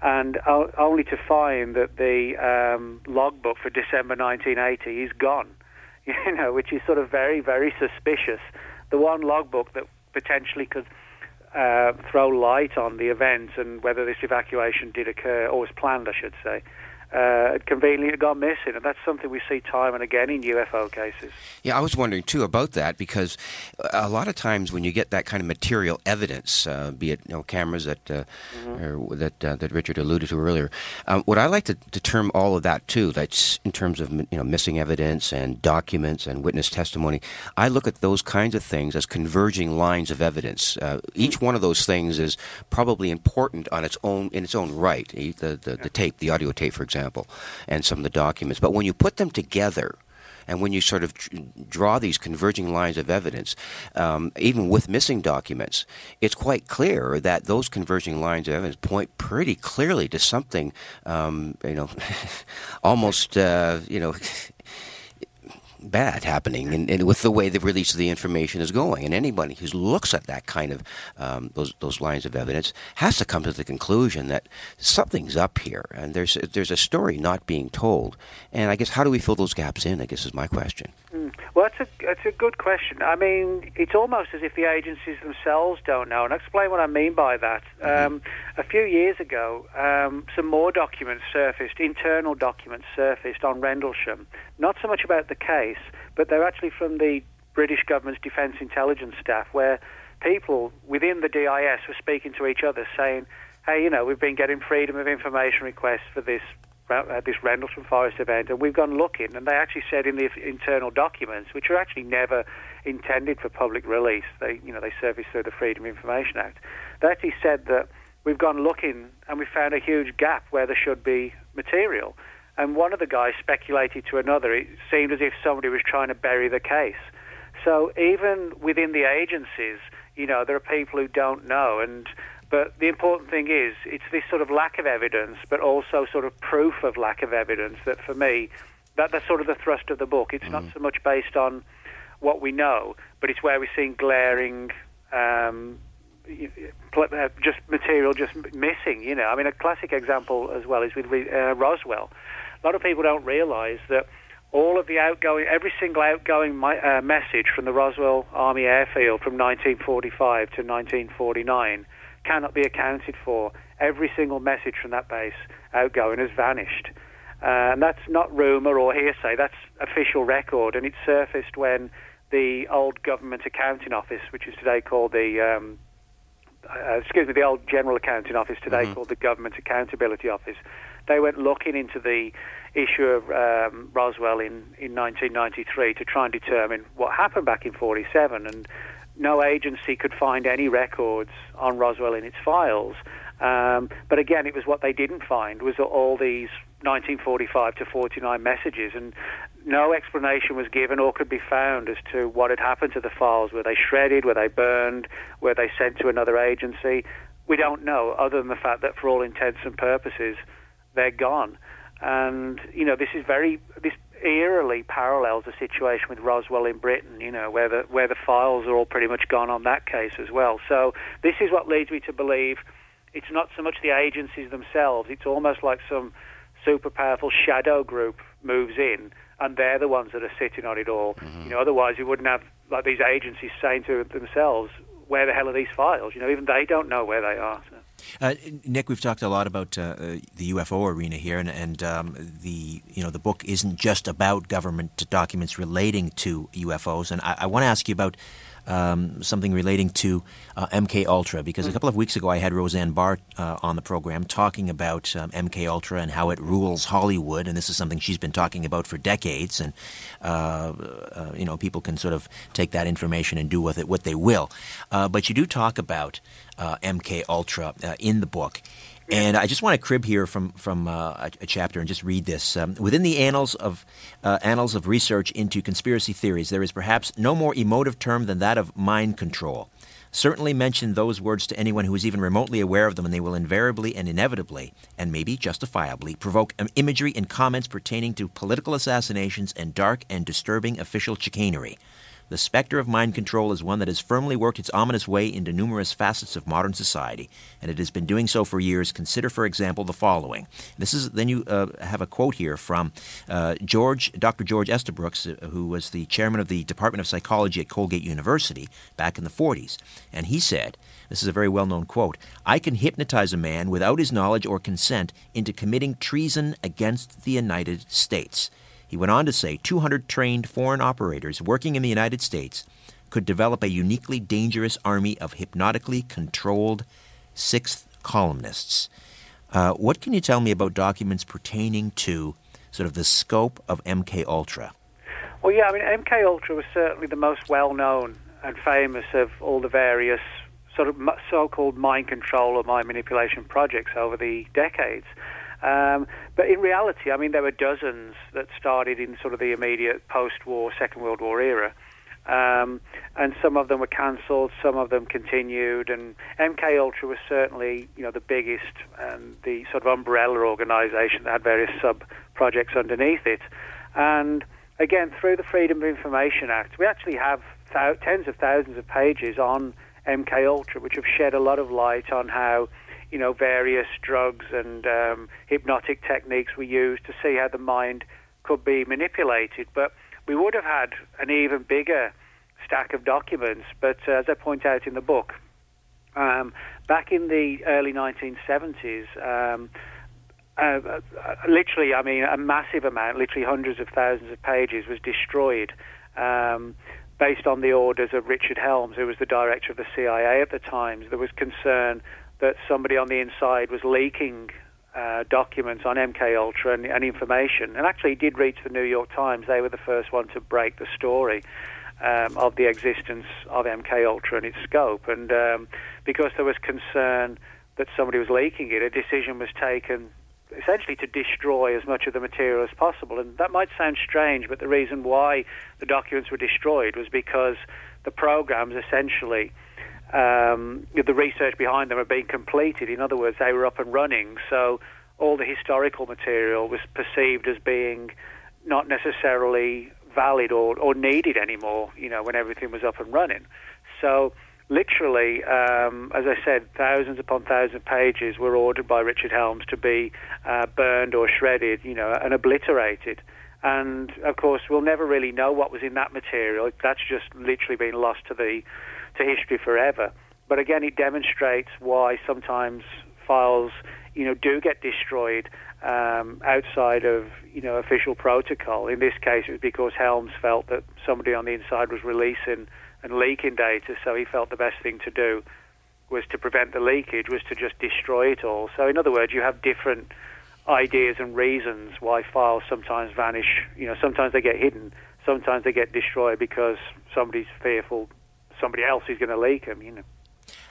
and uh, only to find that the um, logbook for December nineteen eighty is gone. You know, which is sort of very, very suspicious. The one logbook that potentially could uh, throw light on the event and whether this evacuation did occur, or was planned, I should say, uh, conveniently had gone missing. And that's something we see time and again in U F O cases. Yeah, I was wondering, too, about that, because a lot of times when you get that kind of material evidence, uh, be it you know, cameras that uh, mm-hmm. or that uh, that Richard alluded to earlier, um, what I like to, to term all of that, too, that's in terms of you know missing evidence and documents and witness testimony, I look at those kinds of things as converging lines of evidence. Uh, each one of those things is probably important on its own in its own right, the, the, the, the tape, the audio tape, for example. Example, and some of the documents. But when you put them together, and when you sort of draw these converging lines of evidence, um, even with missing documents, it's quite clear that those converging lines of evidence point pretty clearly to something, um, you know, almost, uh, you know, bad happening, and, and with the way the release of the information is going. And anybody who looks at that kind of um, those those lines of evidence has to come to the conclusion that something's up here, and there's there's a story not being told. And I guess how do we fill those gaps in, I guess is my question. Mm. Well, that's a, that's a good question. I mean, it's almost as if the agencies themselves don't know, and I'll explain what I mean by that. Mm-hmm. Um, a few years ago, um, some more documents surfaced, internal documents surfaced on Rendlesham, not so much about the case, but they're actually from the British government's defence intelligence staff, where people within the D I S were speaking to each other saying, hey, you know, we've been getting freedom of information requests for this uh, this Rendlesham Forest event, and we've gone looking. And they actually said in the internal documents, which are actually never intended for public release, they, you know, they surfaced through the Freedom of Information Act, they actually said that we've gone looking and we found a huge gap where there should be material. And one of the guys speculated to another. It seemed as if somebody was trying to bury the case. So even within the agencies, you know, there are people who don't know. And but the important thing is, it's this sort of lack of evidence, but also sort of proof of lack of evidence that, for me, that that's sort of the thrust of the book. It's mm-hmm. not so much based on what we know, but it's where we're seeing glaring, um, just material just missing, you know. I mean, a classic example as well is with uh, Roswell. A lot of people don't realise that all of the outgoing, every single outgoing my, uh, message from the Roswell Army Airfield from nineteen forty-five to nineteen forty-nine cannot be accounted for. Every single message from that base outgoing has vanished. Uh, and that's not rumour or hearsay, that's official record. And it surfaced when the old government accounting office, which is today called the... Um, Uh, excuse me, the old General Accounting Office today mm-hmm. called the Government Accountability Office. They went looking into the issue of um, Roswell in, in nineteen ninety-three to try and determine what happened back in forty-seven. And no agency could find any records on Roswell in its files. Um, but again, it was what they didn't find, was all these nineteen forty-five to forty-nine messages, and no explanation was given or could be found as to what had happened to the files. Were they shredded? Were they burned? Were they sent to another agency? We don't know, other than the fact that for all intents and purposes, they're gone. And, you know, this is very... this eerily parallels the situation with Roswell in Britain, you know, where the, where the files are all pretty much gone on that case as well. So this is what leads me to believe it's not so much the agencies themselves, it's almost like some super powerful shadow group moves in, and they're the ones that are sitting on it all. Mm-hmm. You know, otherwise you wouldn't have, like, these agencies saying to themselves, where the hell are these files? You know, even they don't know where they are. So. Uh, Nick, we've talked a lot about uh, the U F O arena here, and, and um, the you know the book isn't just about government documents relating to U F Os. And I, I want to ask you about um, something relating to uh, M K Ultra, because mm. a couple of weeks ago I had Roseanne Barr uh, on the program talking about um, M K Ultra and how it rules Hollywood, and this is something she's been talking about for decades. And uh, uh, you know, people can sort of take that information and do with it what they will. Uh, but you do talk about Uh, M K Ultra uh, in the book. And I just want to crib here from, from uh, a, a chapter and just read this. Um, Within the annals of uh, annals of research into conspiracy theories, there is perhaps no more emotive term than that of mind control. Certainly mention those words to anyone who is even remotely aware of them, and they will invariably and inevitably, and maybe justifiably, provoke imagery and comments pertaining to political assassinations and dark and disturbing official chicanery. The specter of mind control is one that has firmly worked its ominous way into numerous facets of modern society, and it has been doing so for years. Consider, for example, the following. This is then you uh, have a quote here from uh, George, Doctor George Estabrooks, uh, who was the chairman of the Department of Psychology at Colgate University back in the forties, and he said, this is a very well-known quote, "I can hypnotize a man without his knowledge or consent into committing treason against the United States." He went on to say two hundred trained foreign operators working in the United States could develop a uniquely dangerous army of hypnotically controlled sixth columnists. Uh, what can you tell me about documents pertaining to sort of the scope of M K Ultra? Well, yeah, I mean, M K Ultra was certainly the most well-known and famous of all the various sort of so-called mind control or mind manipulation projects over the decades. Um, but in reality, I mean, there were dozens that started in sort of the immediate post-war, Second World War era. Um, and some of them were cancelled, some of them continued. And M K Ultra was certainly, you know, the biggest and the sort of umbrella organization that had various sub-projects underneath it. And again, through the Freedom of Information Act, we actually have th- tens of thousands of pages on M K Ultra, which have shed a lot of light on how, you know, various drugs and um, hypnotic techniques were used to see how the mind could be manipulated. But we would have had an even bigger stack of documents. But uh, as I point out in the book, um, back in the early nineteen seventies, um, uh, literally, I mean, a massive amount, literally hundreds of thousands of pages was destroyed um, based on the orders of Richard Helms, who was the director of the C I A at the time. There was concern that somebody on the inside was leaking uh, documents on M K Ultra and, and information. And actually, it did reach the New York Times. They were the first one to break the story um, of the existence of M K Ultra and its scope. And um, because there was concern that somebody was leaking it, a decision was taken essentially to destroy as much of the material as possible. And that might sound strange, but the reason why the documents were destroyed was because the programs essentially... Um, the research behind them are being completed. In other words, they were up and running, so all the historical material was perceived as being not necessarily valid or, or needed anymore, you know, when everything was up and running. So literally, um, as I said, thousands upon thousands of pages were ordered by Richard Helms to be uh, burned or shredded, you know, and obliterated. And, of course, we'll never really know what was in that material. That's just literally been lost to the to history forever. But again, it demonstrates why sometimes files, you know, do get destroyed um, outside of, you know, official protocol. In this case, it was because Helms felt that somebody on the inside was releasing and leaking data, so he felt the best thing to do was to prevent the leakage, was to just destroy it all. So, in other words, you have different ideas and reasons why files sometimes vanish. You know, sometimes they get hidden, sometimes they get destroyed because somebody's fearful somebody else who's going to leak them, you know.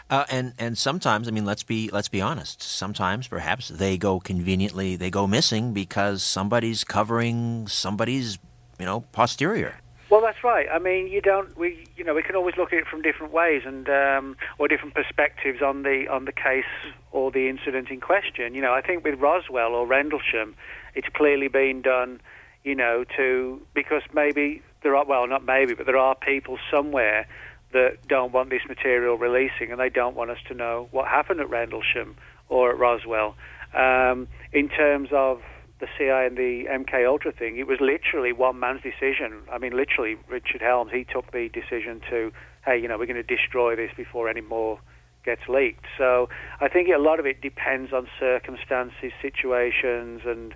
Uh, and and sometimes, I mean, let's be let's be honest. Sometimes, perhaps they go conveniently, they go missing because somebody's covering somebody's, you know, posterior. Well, that's right. I mean, you don't. We, you know, we can always look at it from different ways and um, or different perspectives on the on the case or the incident in question. You know, I think with Roswell or Rendlesham, it's clearly been done. You know, to because maybe there are well, not maybe, but there are people somewhere that don't want this material releasing, and they don't want us to know what happened at Rendlesham or at Roswell. Um, in terms of the C I A and the M K Ultra thing, it was literally one man's decision. I mean, literally, Richard Helms, he took the decision to, hey, you know, we're going to destroy this before any more gets leaked. So I think a lot of it depends on circumstances, situations, and,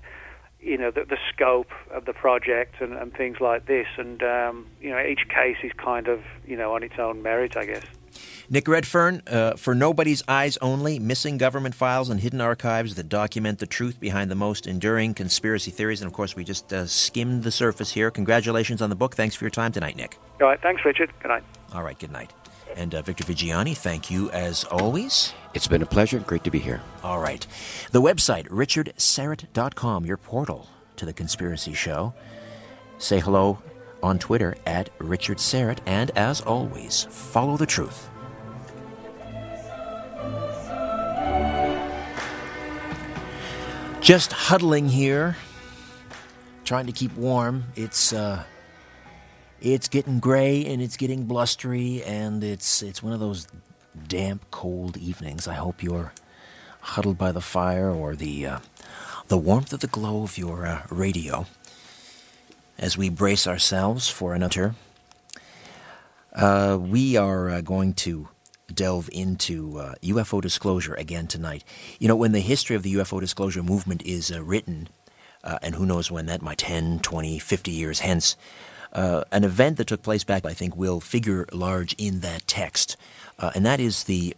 you know, the, the scope of the project and, and things like this. And, um, you know, each case is kind of, you know, on its own merit, I guess. Nick Redfern, uh, For Nobody's Eyes Only, Missing Government Files and Hidden Archives that Document the Truth Behind the Most Enduring Conspiracy Theories. And, of course, we just uh, skimmed the surface here. Congratulations on the book. Thanks for your time tonight, Nick. All right. Thanks, Richard. Good night. All right. Good night. And uh, Victor Viggiani, thank you as always. It's been a pleasure. Great to be here. All right. The website, richard syrett dot com, your portal to The Conspiracy Show. Say hello on Twitter at Richard Syrett. And as always, follow the truth. Just huddling here, trying to keep warm. It's... uh It's getting gray and it's getting blustery, and it's it's one of those damp, cold evenings. I hope you're huddled by the fire or the uh, the warmth of the glow of your uh, radio as we brace ourselves for another. Uh, we are uh, going to delve into uh, U F O disclosure again tonight. You know, when the history of the U F O disclosure movement is uh, written, uh, and who knows when that might, ten, twenty, fifty years hence, Uh, an event that took place back, I think, will figure large in that text, uh, and that is the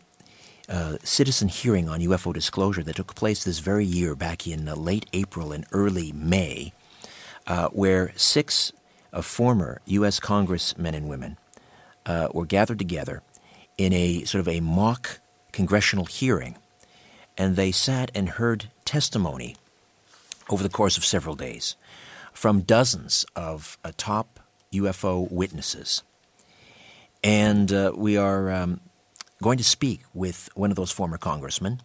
uh, citizen hearing on U F O disclosure that took place this very year, back in uh, late April and early May, uh, where six uh, former U S congressmen and women uh, were gathered together in a sort of a mock congressional hearing, and they sat and heard testimony over the course of several days from dozens of uh, top U F O witnesses. And uh, we are um, going to speak with one of those former congressmen,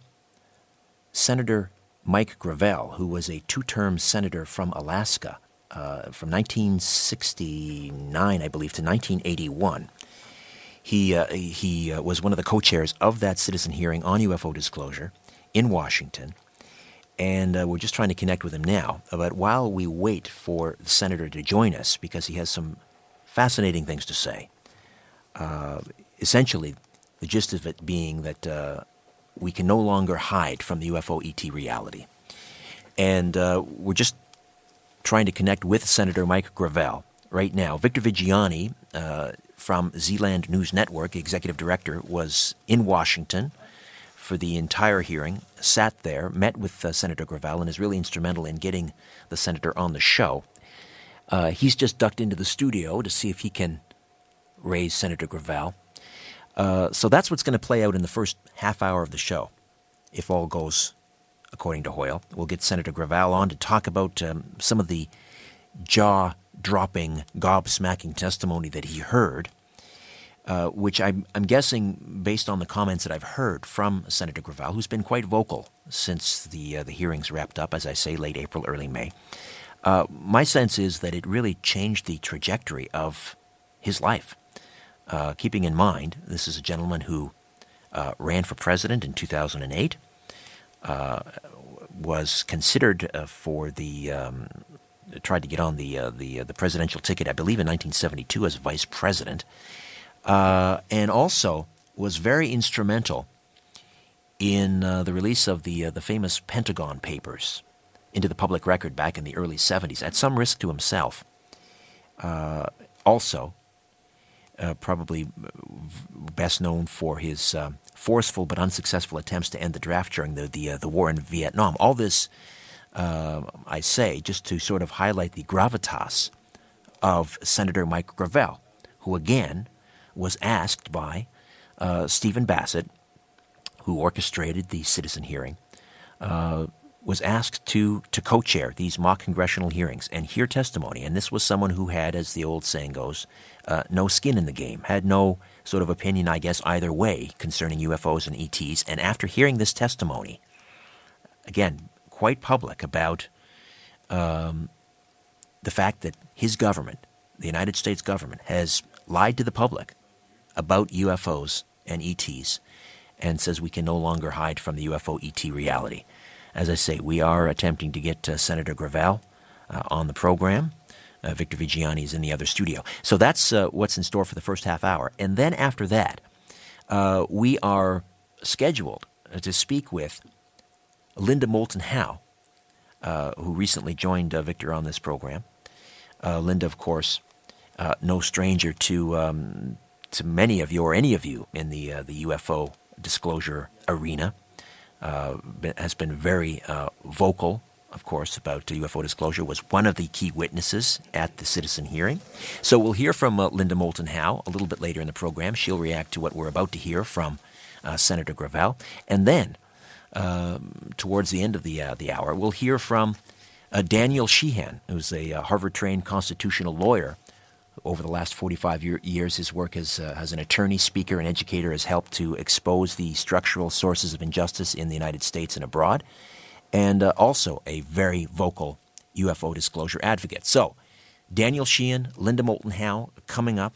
Senator Mike Gravel, who was a two-term senator from Alaska uh, from nineteen sixty-nine, I believe, to nineteen eighty-one. He, uh, he uh, was one of the co-chairs of that citizen hearing on U F O disclosure in Washington. And uh, we're just trying to connect with him now. But while we wait for the senator to join us, because he has some fascinating things to say, uh, essentially the gist of it being that uh, we can no longer hide from the U F O E T reality. And uh, we're just trying to connect with Senator Mike Gravel right now. Victor Viggiani uh, from Zland News Network, executive director, was in Washington for the entire hearing, sat there, met with uh, Senator Gravel, and is really instrumental in getting the senator on the show. Uh, he's just ducked into the studio to see if he can raise Senator Gravel. Uh, so that's what's going to play out in the first half hour of the show, if all goes according to Hoyle. We'll get Senator Gravel on to talk about um, some of the jaw-dropping, gobsmacking testimony that he heard. Uh, which I'm, I'm guessing, based on the comments that I've heard from Senator Gravel, who's been quite vocal since the uh, the hearings wrapped up, as I say, late April, early May, uh, my sense is that it really changed the trajectory of his life. Uh, keeping in mind, this is a gentleman who uh, ran for president in two thousand eight, uh, was considered uh, for the... Um, tried to get on the, uh, the, uh, the presidential ticket, I believe, in nineteen seventy-two as vice president, Uh, and also was very instrumental in uh, the release of the uh, the famous Pentagon Papers into the public record back in the early seventies, at some risk to himself. Uh, also, uh, probably best known for his uh, forceful but unsuccessful attempts to end the draft during the the, uh, the war in Vietnam. All this, uh, I say, just to sort of highlight the gravitas of Senator Mike Gravel, who again was asked by uh, Stephen Bassett, who orchestrated the citizen hearing, uh, was asked to, to co-chair these mock congressional hearings and hear testimony. And this was someone who had, as the old saying goes, uh, no skin in the game, had no sort of opinion, I guess, either way concerning U F Os and E Ts. And after hearing this testimony, again, quite public about um, the fact that his government, the United States government, has lied to the public about U F Os and E Ts and says we can no longer hide from the U F O E T reality. As I say, we are attempting to get uh, Senator Gravel uh, on the program. Uh, Victor Viggiani is in the other studio. So that's uh, what's in store for the first half hour. And then after that, uh, we are scheduled to speak with Linda Moulton Howe, uh, who recently joined uh, Victor on this program. Uh, Linda, of course, uh, no stranger to um, to many of you or any of you in the uh, the U F O disclosure arena, uh, has been very uh, vocal, of course, about U F O disclosure, was one of the key witnesses at the citizen hearing. So we'll hear from uh, Linda Moulton Howe a little bit later in the program. She'll react to what we're about to hear from uh, Senator Gravel. And then, um, towards the end of the, uh, the hour, we'll hear from Uh, Daniel Sheehan, who's a uh, Harvard-trained constitutional lawyer. Over the last forty-five years, his work as, uh, as an attorney, speaker, and educator has helped to expose the structural sources of injustice in the United States and abroad, and uh, also a very vocal U F O disclosure advocate. So, Daniel Sheehan, Linda Moulton Howe, coming up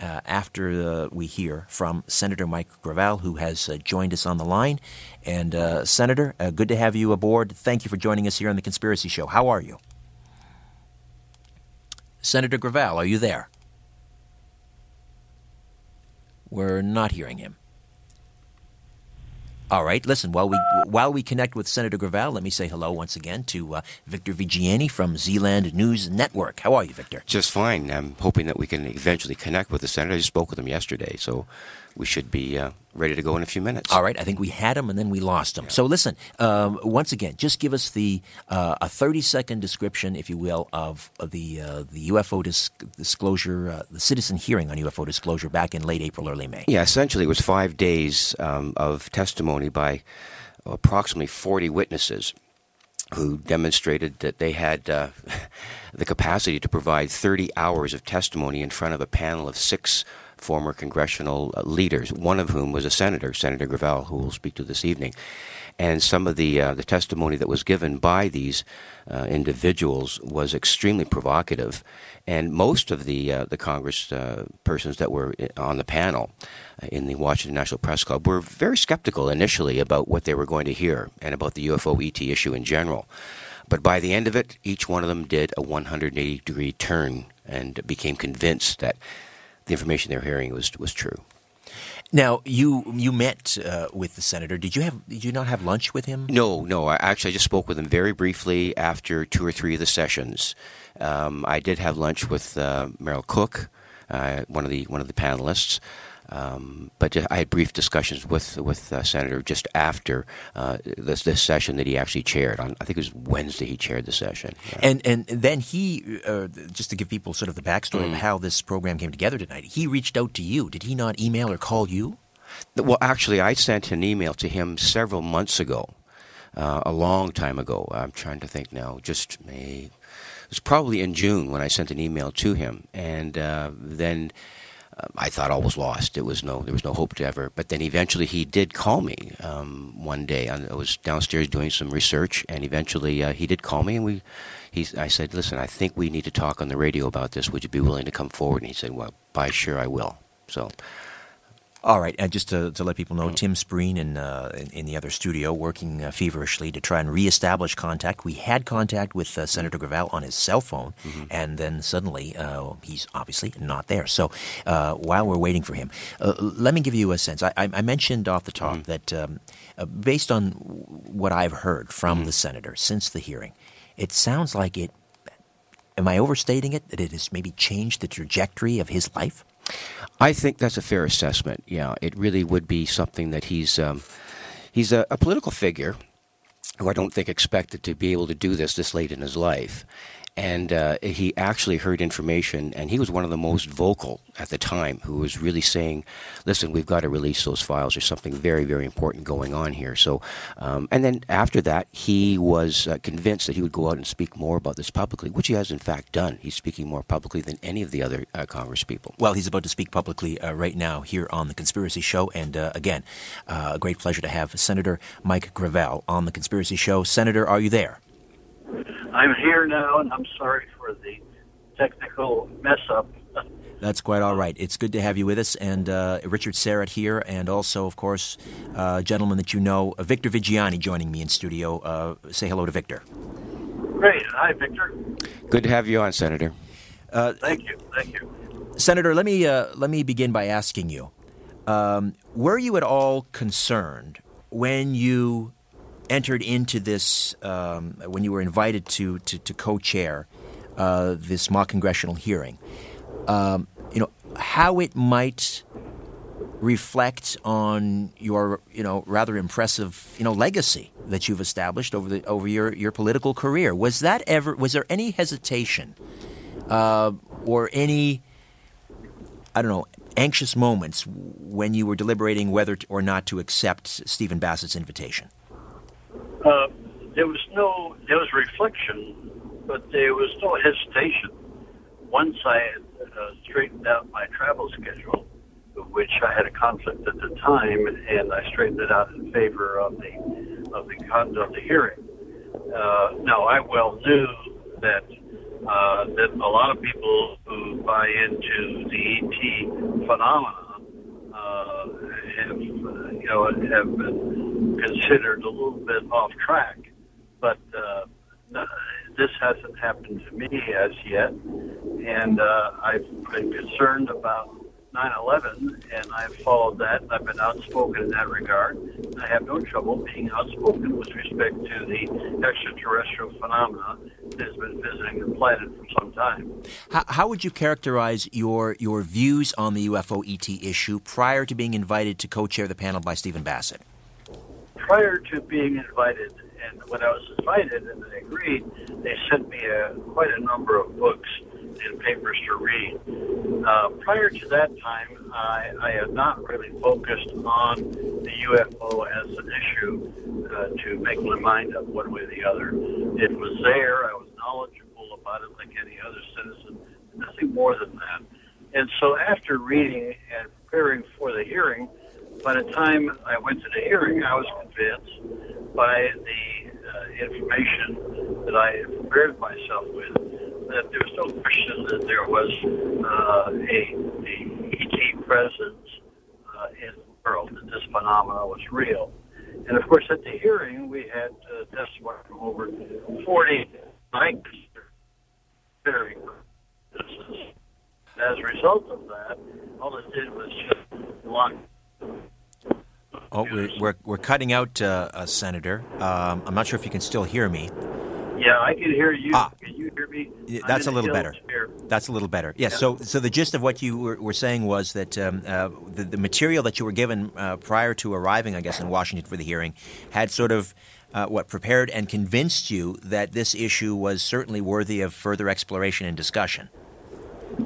uh, after uh, we hear from Senator Mike Gravel, who has uh, joined us on the line. And uh, Senator, uh, good to have you aboard. Thank you for joining us here on The Conspiracy Show. How are you? Senator Gravel, are you there? We're not hearing him. All right, listen, while we while we connect with Senator Gravel, let me say hello once again to uh, Victor Viggiani from Zland News Network. How are you, Victor? Just fine. I'm hoping that we can eventually connect with the senator. I just spoke with him yesterday, so we should be uh, ready to go in a few minutes. All right, I think we had him and then we lost him. Yeah. So listen, um, once again, just give us the uh, a thirty-second description, if you will, of, of the uh, the U F O dis- disclosure, uh, the citizen hearing on U F O disclosure back in late April, early May. Yeah, essentially it was five days um, of testimony by approximately forty witnesses who demonstrated that they had uh, the capacity to provide thirty hours of testimony in front of a panel of six former congressional leaders, one of whom was a senator, Senator Gravel, who we'll speak to this evening. And some of the uh, the testimony that was given by these uh, individuals was extremely provocative. And most of the uh, the Congress uh, persons that were on the panel in the Washington National Press Club were very skeptical initially about what they were going to hear and about the U F O E T issue in general. But by the end of it, each one of them did a one hundred eighty degree turn and became convinced that the information they were hearing was was true. Now, you you met uh, with the senator. Did you have did you not have lunch with him? No, no. I actually I just spoke with him very briefly after two or three of the sessions. Um, I did have lunch with uh, Merrill Cook, uh, one of the one of the panelists. Um, but I had brief discussions with with uh, Senator just after uh, this this session that he actually chaired. On, I think it was Wednesday he chaired the session. Yeah. And and then he, uh, just to give people sort of the backstory mm. of how this program came together tonight, he reached out to you. Did he not email or call you? Well, actually, I sent an email to him several months ago, uh, a long time ago. I'm trying to think now, just May. It was probably in June when I sent an email to him. And uh, then... I thought all was lost. It was no, there was no hope to ever. But then eventually he did call me um, one day. I was downstairs doing some research, and eventually uh, he did call me. And we, he, I said, "Listen, I think we need to talk on the radio about this. Would you be willing to come forward?" And he said, "Well, by sure I will." So. All right, and just to, to let people know, Tim Spreen in, uh, in, in the other studio working uh, feverishly to try and reestablish contact. We had contact with uh, Senator Gravel on his cell phone, mm-hmm. and then suddenly uh, he's obviously not there. So uh, while we're waiting for him, uh, let me give you a sense. I, I mentioned off the top mm-hmm. that um, uh, based on what I've heard from mm-hmm. the senator since the hearing, it sounds like it, am I overstating it, that it has maybe changed the trajectory of his life? I think that's a fair assessment. Yeah, it really would be something that he's um, he's a, a political figure who I don't think expected to be able to do this this late in his life. And uh, he actually heard information, and he was one of the most vocal at the time who was really saying, listen, we've got to release those files. There's something very, very important going on here. So, um, and then after that, he was uh, convinced that he would go out and speak more about this publicly, which he has in fact done. He's speaking more publicly than any of the other uh, Congress people. Well, he's about to speak publicly uh, right now here on The Conspiracy Show. And uh, again, uh, a great pleasure to have Senator Mike Gravel on The Conspiracy Show. Senator, are you there? I'm here now, and I'm sorry for the technical mess-up. That's quite all right. It's good to have you with us, and uh, Richard Syrett here, and also, of course, uh, a gentleman that you know, Victor Viggiani, joining me in studio. Uh, say hello to Victor. Great. Hi, Victor. Good to have you on, Senator. Uh, Thank you. Thank you. Senator, let me, uh, let me begin by asking you, um, were you at all concerned when you entered into this um, when you were invited to to, to co-chair uh, this mock congressional hearing, um, you know, how it might reflect on your you know rather impressive you know legacy that you've established over the over your, your political career? Was that ever was there any hesitation uh, or any I don't know anxious moments when you were deliberating whether to, or not to accept Stephen Bassett's invitation? Uh, there was no, there was reflection, but there was no hesitation. Once I had uh, straightened out my travel schedule, which I had a conflict at the time, and I straightened it out in favor of the of the conduct of the hearing. Uh, now, I well knew that uh, that a lot of people who buy into the E T phenomenon uh, have, you know, have been considered a little bit off track, but uh, this hasn't happened to me as yet, and uh, I've been concerned about nine eleven, and I've followed that, and I've been outspoken in that regard. I have no trouble being outspoken with respect to the extraterrestrial phenomena that has been visiting the planet for some time. How, how would you characterize your, your views on the U F O E T issue prior to being invited to co-chair the panel by Stephen Bassett? Prior to being invited, and when I was invited and I agreed, they sent me a, quite a number of books and papers to read. Uh, prior to that time, I, I had not really focused on the U F O as an issue uh, to make my mind up one way or the other. It was there. I was knowledgeable about it like any other citizen, nothing more than that. And so after reading and preparing for the hearing, by the time I went to the hearing, I was convinced by the uh, information that I prepared myself with that there was no question that there was uh, a, a E T presence uh, in the world, that this phenomenon was real. And of course, at the hearing, we had uh, testimony from over forty nights. Very witnesses. As a result of that, all it did was just block. Oh, we're, we're we're cutting out, uh, uh, Senator. Um, I'm not sure if you can still hear me. Yeah, I can hear you. Ah, can you hear me? I'm that's a little better. Here. That's a little better. Yeah, yeah. So, so the gist of what you were, were saying was that um, uh, the, the material that you were given uh, prior to arriving, I guess, in Washington for the hearing, had sort of uh, what prepared and convinced you that this issue was certainly worthy of further exploration and discussion.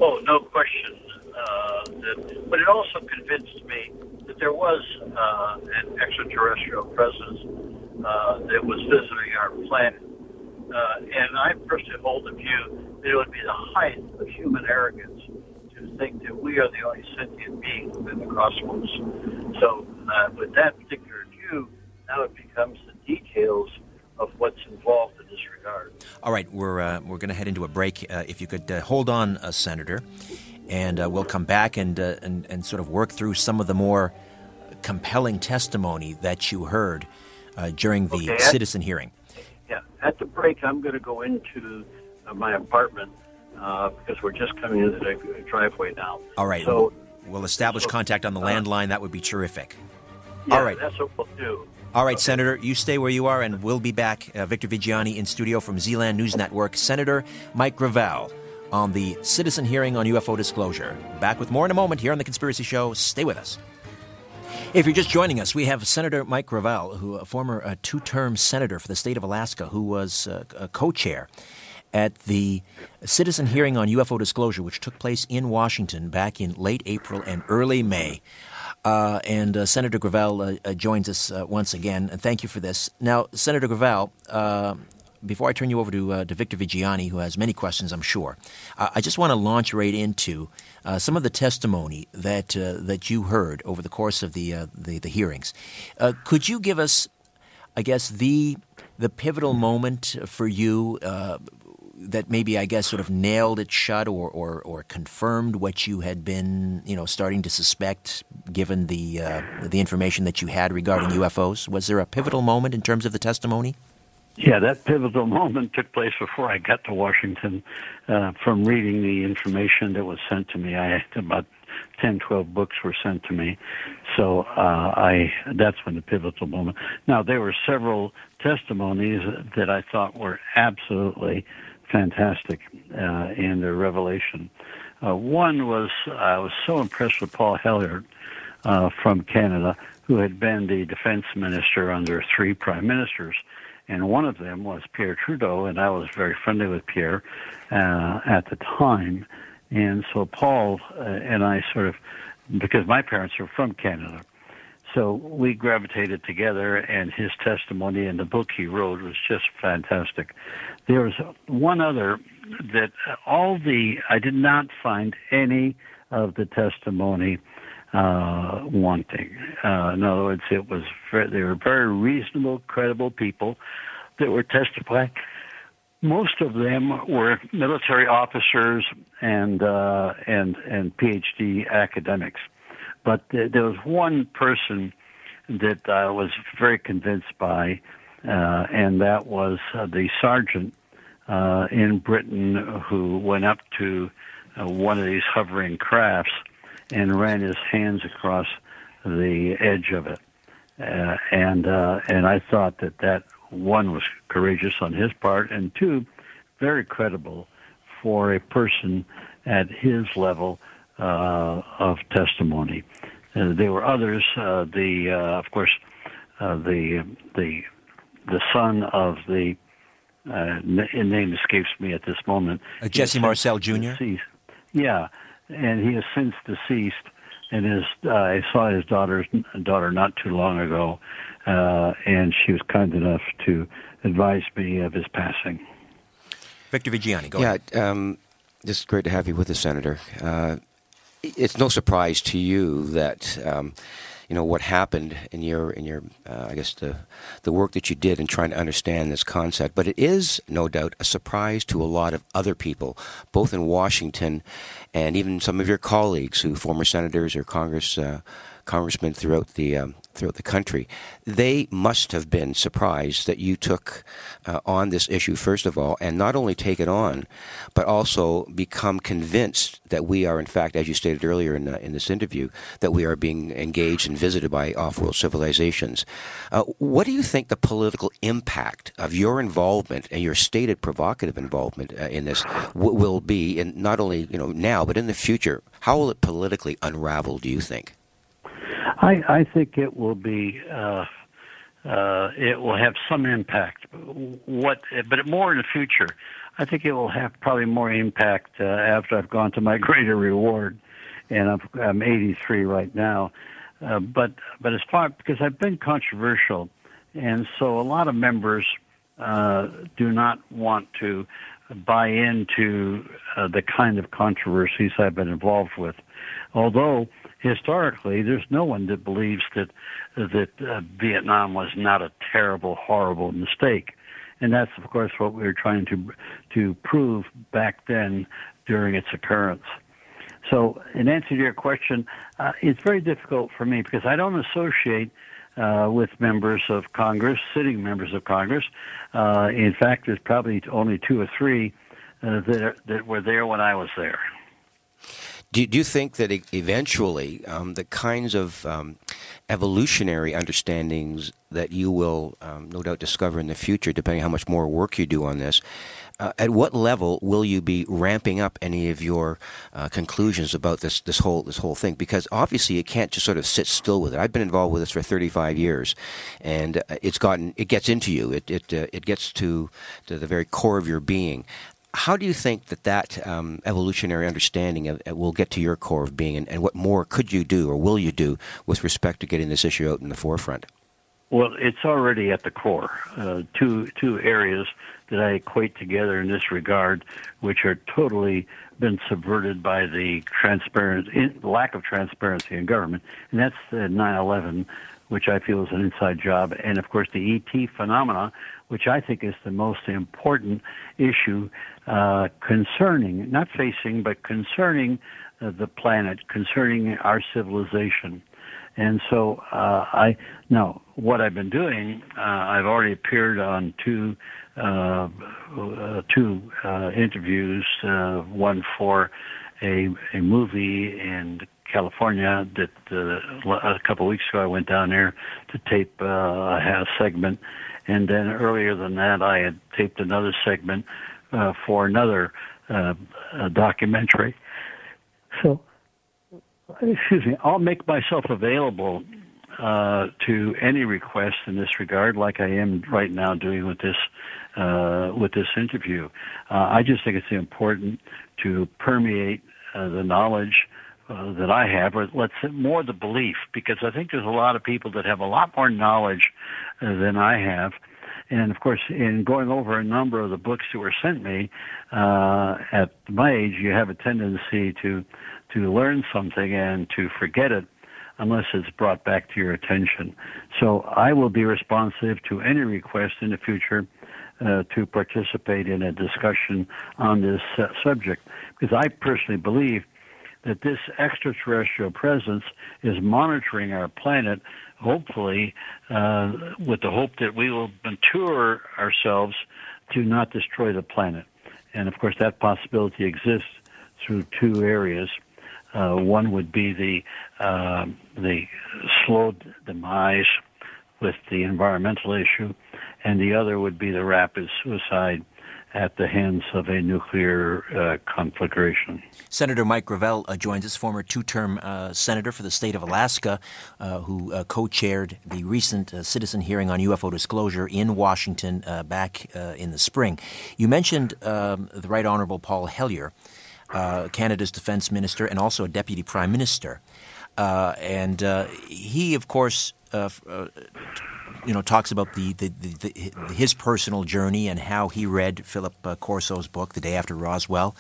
Oh, no question. Uh, that, but it also convinced me that there was uh, an extraterrestrial presence uh, that was visiting our planet. Uh, and I personally hold the view that it would be the height of human arrogance to think that we are the only sentient beings within the cosmos. So uh, with that particular view, now it becomes the details of what's involved in this regard. All right, we're, uh, we're going to head into a break. Uh, if you could uh, hold on, uh, Senator. And uh, we'll come back and, uh, and and sort of work through some of the more compelling testimony that you heard uh, during the okay, citizen at, hearing. Yeah, at the break, I'm going to go into uh, my apartment uh, because we're just coming into the driveway now. All right. So we'll establish so, contact on the uh, landline. That would be terrific. Yeah, all right. That's what we'll do. All right, okay. Senator, you stay where you are, and we'll be back. Uh, Victor Viggiani in studio from Zland News Network. Senator Mike Gravel on the citizen hearing on U F O disclosure. Back with more in a moment here on The Conspiracy Show. Stay with us. If you're just joining us, we have Senator Mike Gravel, who a former uh, two-term senator for the state of Alaska, who was uh, a co-chair at the citizen hearing on U F O disclosure, which took place in Washington back in late April and early May. Uh, and uh, Senator Gravel uh, joins us uh, once again, and thank you for this. Now, Senator Gravel, uh, before I turn you over to, uh, to Victor Viggiani, who has many questions, I'm sure, uh, I just want to launch right into uh, some of the testimony that uh, that you heard over the course of the uh, the, the hearings. Uh, could you give us, I guess, the the pivotal moment for you uh, that maybe, I guess, sort of nailed it shut or, or, or confirmed what you had been, you know, starting to suspect given the uh, the information that you had regarding U F Os? Was there a pivotal moment in terms of the testimony? Yeah, that pivotal moment took place before I got to Washington uh, from reading the information that was sent to me. I about ten, twelve books were sent to me. So uh, I that's when the pivotal moment. Now, there were several testimonies that I thought were absolutely fantastic uh, in their revelation. Uh, one was, I was so impressed with Paul Hellyer uh, from Canada, who had been the defense minister under three prime ministers. And one of them was Pierre Trudeau, and I was very friendly with Pierre uh, at the time. And so Paul uh, and I sort of, because my parents are from Canada, so we gravitated together, and his testimony and the book he wrote was just fantastic. There was one other that all the, I did not find any of the testimony uh, wanting. Uh, in other words, it was, they were very reasonable, credible people that were testifying. Most of them were military officers and uh, and and P H D academics. But there was one person that I was very convinced by, uh, and that was uh, the sergeant uh, in Britain who went up to uh, one of these hovering crafts and ran his hands across the edge of it. Uh, and uh, and I thought that that, one, was courageous on his part, and two, very credible for a person at his level Uh, of testimony. Uh, there were others. Uh, the uh, of course, uh, the the the son of the uh, n- name escapes me at this moment. Uh, Jesse Marcel Junior Deceased. Yeah, and he is since deceased. And his uh, I saw his daughter's daughter not too long ago, uh, and she was kind enough to advise me of his passing. Victor Viggiani, go yeah, ahead. Yeah, um, it's great to have you with us, Senator. Uh, It's no surprise to you that um, you know what happened in your in your uh, I guess the the work that you did in trying to understand this concept. But it is no doubt a surprise to a lot of other people, both in Washington and even some of your colleagues, who former senators or Congress uh, congressmen throughout the um, throughout the country. They must have been surprised that you took uh, on this issue first of all, and not only take it on, but also become convinced that we are, in fact, as you stated earlier in uh, in this interview, that we are being engaged and visited by off-world civilizations. Uh, what do you think the political impact of your involvement and your stated provocative involvement uh, in this w- will be, in not only you know now but in the future? How will it politically unravel, do you think? I, I think it will be, uh, uh, it will have some impact, What, but more in the future. I think it will have probably more impact uh, after I've gone to my greater reward, and I'm, I'm eighty-three right now. Uh, but but as far, because I've been controversial, and so a lot of members uh, do not want to buy into uh, the kind of controversies I've been involved with, although historically, there's no one that believes that that uh, Vietnam was not a terrible, horrible mistake, and that's of course what we were trying to to prove back then during its occurrence. So, in answer to your question, uh, it's very difficult for me because I don't associate uh, with members of Congress, sitting members of Congress. Uh, in fact, there's probably only two or three uh, that are, that were there when I was there. Do, do you think that eventually um, the kinds of um, evolutionary understandings that you will um, no doubt discover in the future, depending on how much more work you do on this, uh, at what level will you be ramping up any of your uh, conclusions about this this whole this whole thing? Because obviously you can't just sort of sit still with it. I've been involved with this for thirty-five years, and it's gotten it gets into you. It it uh, it gets to, to the very core of your being. How do you think that that um, evolutionary understanding of, uh, will get to your core of being, and, and what more could you do or will you do with respect to getting this issue out in the forefront? Well, it's already at the core. Uh, two two areas that I equate together in this regard, which are totally been subverted by the transparent in, lack of transparency in government, and that's the nine eleven, which I feel is an inside job, and of course the E T phenomena, which I think is the most important issue uh, concerning, not facing, but concerning uh, the planet, concerning our civilization. And so uh, I now what I've been doing, uh, I've already appeared on two uh, uh, two uh, interviews, uh, one for a a movie and. California that uh, a couple of weeks ago I went down there to tape uh, a segment, and then earlier than that I had taped another segment uh, for another uh, a documentary. So, excuse me, I'll make myself available uh, to any request in this regard, like I am right now doing with this uh, with this interview. Uh, I just think it's important to permeate uh, the knowledge. Uh, that I have, or let's say more the belief, because I think there's a lot of people that have a lot more knowledge uh, than I have. And, of course, in going over a number of the books that were sent me, uh, at my age, you have a tendency to to learn something and to forget it unless it's brought back to your attention. So I will be responsive to any request in the future Uh, to participate in a discussion on this uh, subject, because I personally believe that this extraterrestrial presence is monitoring our planet, hopefully uh, with the hope that we will mature ourselves to not destroy the planet. And, of course, that possibility exists through two areas. Uh, one would be the, uh, the slow demise with the environmental issue, and the other would be the rapid suicide at the hands of a nuclear uh, conflagration. Senator Mike Gravel uh, joins us, former two-term uh, senator for the state of Alaska, uh, who uh, co-chaired the recent uh, citizen hearing on U F O disclosure in Washington uh, back uh, in the spring. You mentioned um, the Right Honorable Paul Hellyer, uh, Canada's defense minister and also a deputy prime minister. Uh, and uh, he, of course, uh, uh, you know, talks about the, the, the, the his personal journey and how he read Philip uh, Corso's book, The Day After Roswell,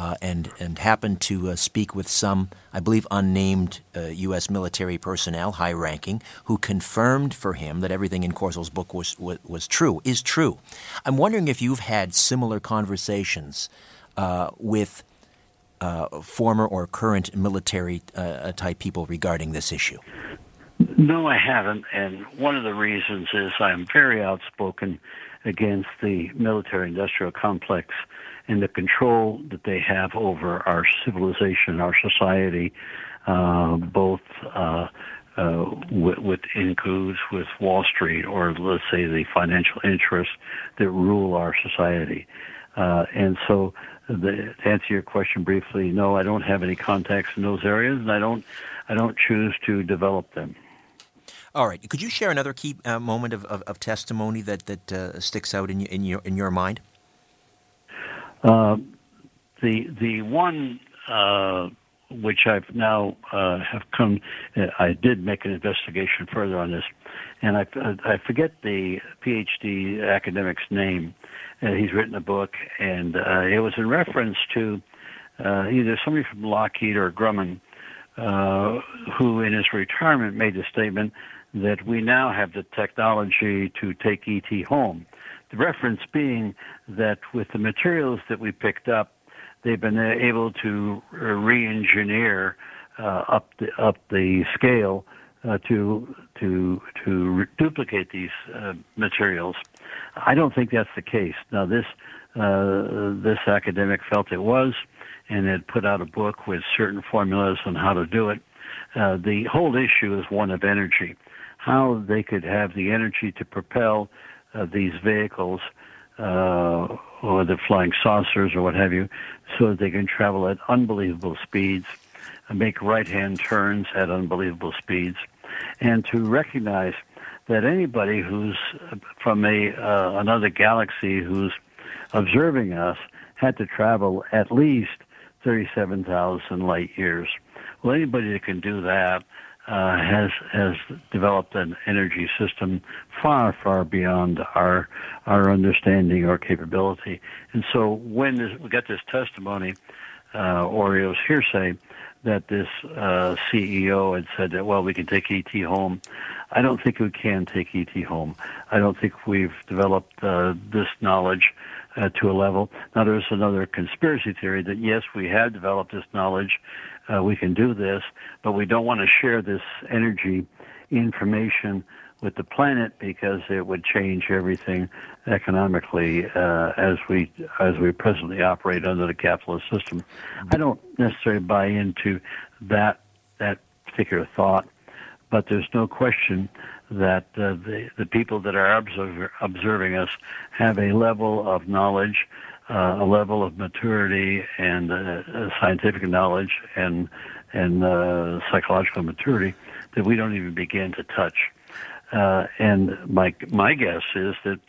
uh, and and happened to uh, speak with some, I believe, unnamed uh, U S military personnel, high-ranking, who confirmed for him that everything in Corso's book was, was, was true, is true. I'm wondering if you've had similar conversations uh, with Uh, former or current military uh, type people regarding this issue? No, I haven't. And one of the reasons is I'm very outspoken against the military-industrial complex and the control that they have over our civilization, our society, uh, both uh, uh, with, with includes with Wall Street or, let's say, the financial interests that rule our society. Uh, and so The, to answer your question briefly, no, I don't have any contacts in those areas, and I don't, I don't choose to develop them. All right. Could you share another key uh, moment of, of, of testimony that that uh, sticks out in, in your in your mind? Uh, the the one uh, which I've now uh, have come, I did make an investigation further on this, and I I forget the PhD academic's name. Uh, he's written a book, and uh, it was in reference to uh, either somebody from Lockheed or Grumman, uh, who in his retirement made the statement that we now have the technology to take E T home. The reference being that with the materials that we picked up, they've been able to re-engineer uh, up the up the scale uh, to to to re- duplicate these uh, materials. I don't think that's the case. Now, this uh, this academic felt it was, and had put out a book with certain formulas on how to do it. Uh, the whole issue is one of energy, how they could have the energy to propel uh, these vehicles uh, or the flying saucers or what have you, so that they can travel at unbelievable speeds and make right-hand turns at unbelievable speeds, and to recognize that anybody who's from a uh, another galaxy who's observing us had to travel at least thirty-seven thousand light years. Well, anybody that can do that uh, has has developed an energy system far, far beyond our our understanding or capability. And so when this, we got this testimony, uh, Oreo's hearsay, that this uh, C E O had said that, well, we can take E T home. I don't think we can take E T home. I don't think we've developed uh, this knowledge uh, to a level. Now, there's another conspiracy theory that, yes, we have developed this knowledge. Uh, we can do this, but we don't want to share this energy information with the planet because it would change everything economically uh, as we as we presently operate under the capitalist system. I don't necessarily buy into that that particular thought, but there's no question that uh, the the people that are observer, observing us have a level of knowledge, uh, a level of maturity, and uh, scientific knowledge and and uh, psychological maturity that we don't even begin to touch. Uh, and my my guess is that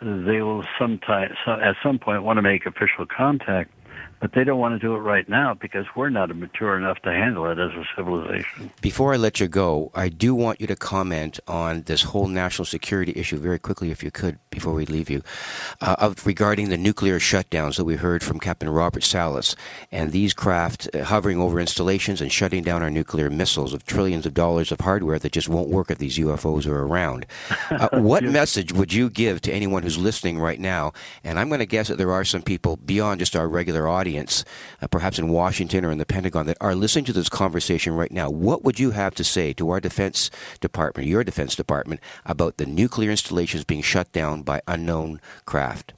they will sometime, so at some point want to make official contact, but they don't want to do it right now because we're not mature enough to handle it as a civilization. Before I let you go, I do want you to comment on this whole national security issue very quickly, if you could, before we leave you, uh, of, regarding the nuclear shutdowns that we heard from Captain Robert Salas and these craft uh, hovering over installations and shutting down our nuclear missiles of trillions of dollars of hardware that just won't work if these U F Os are around. Uh, what yes. message would you give to anyone who's listening right now? And I'm going to guess that there are some people beyond just our regular audience, uh, perhaps in Washington or in the Pentagon, that are listening to this conversation right now. What would you have to say to our Defense Department, your Defense Department, about the nuclear installations being shut down by unknown craft?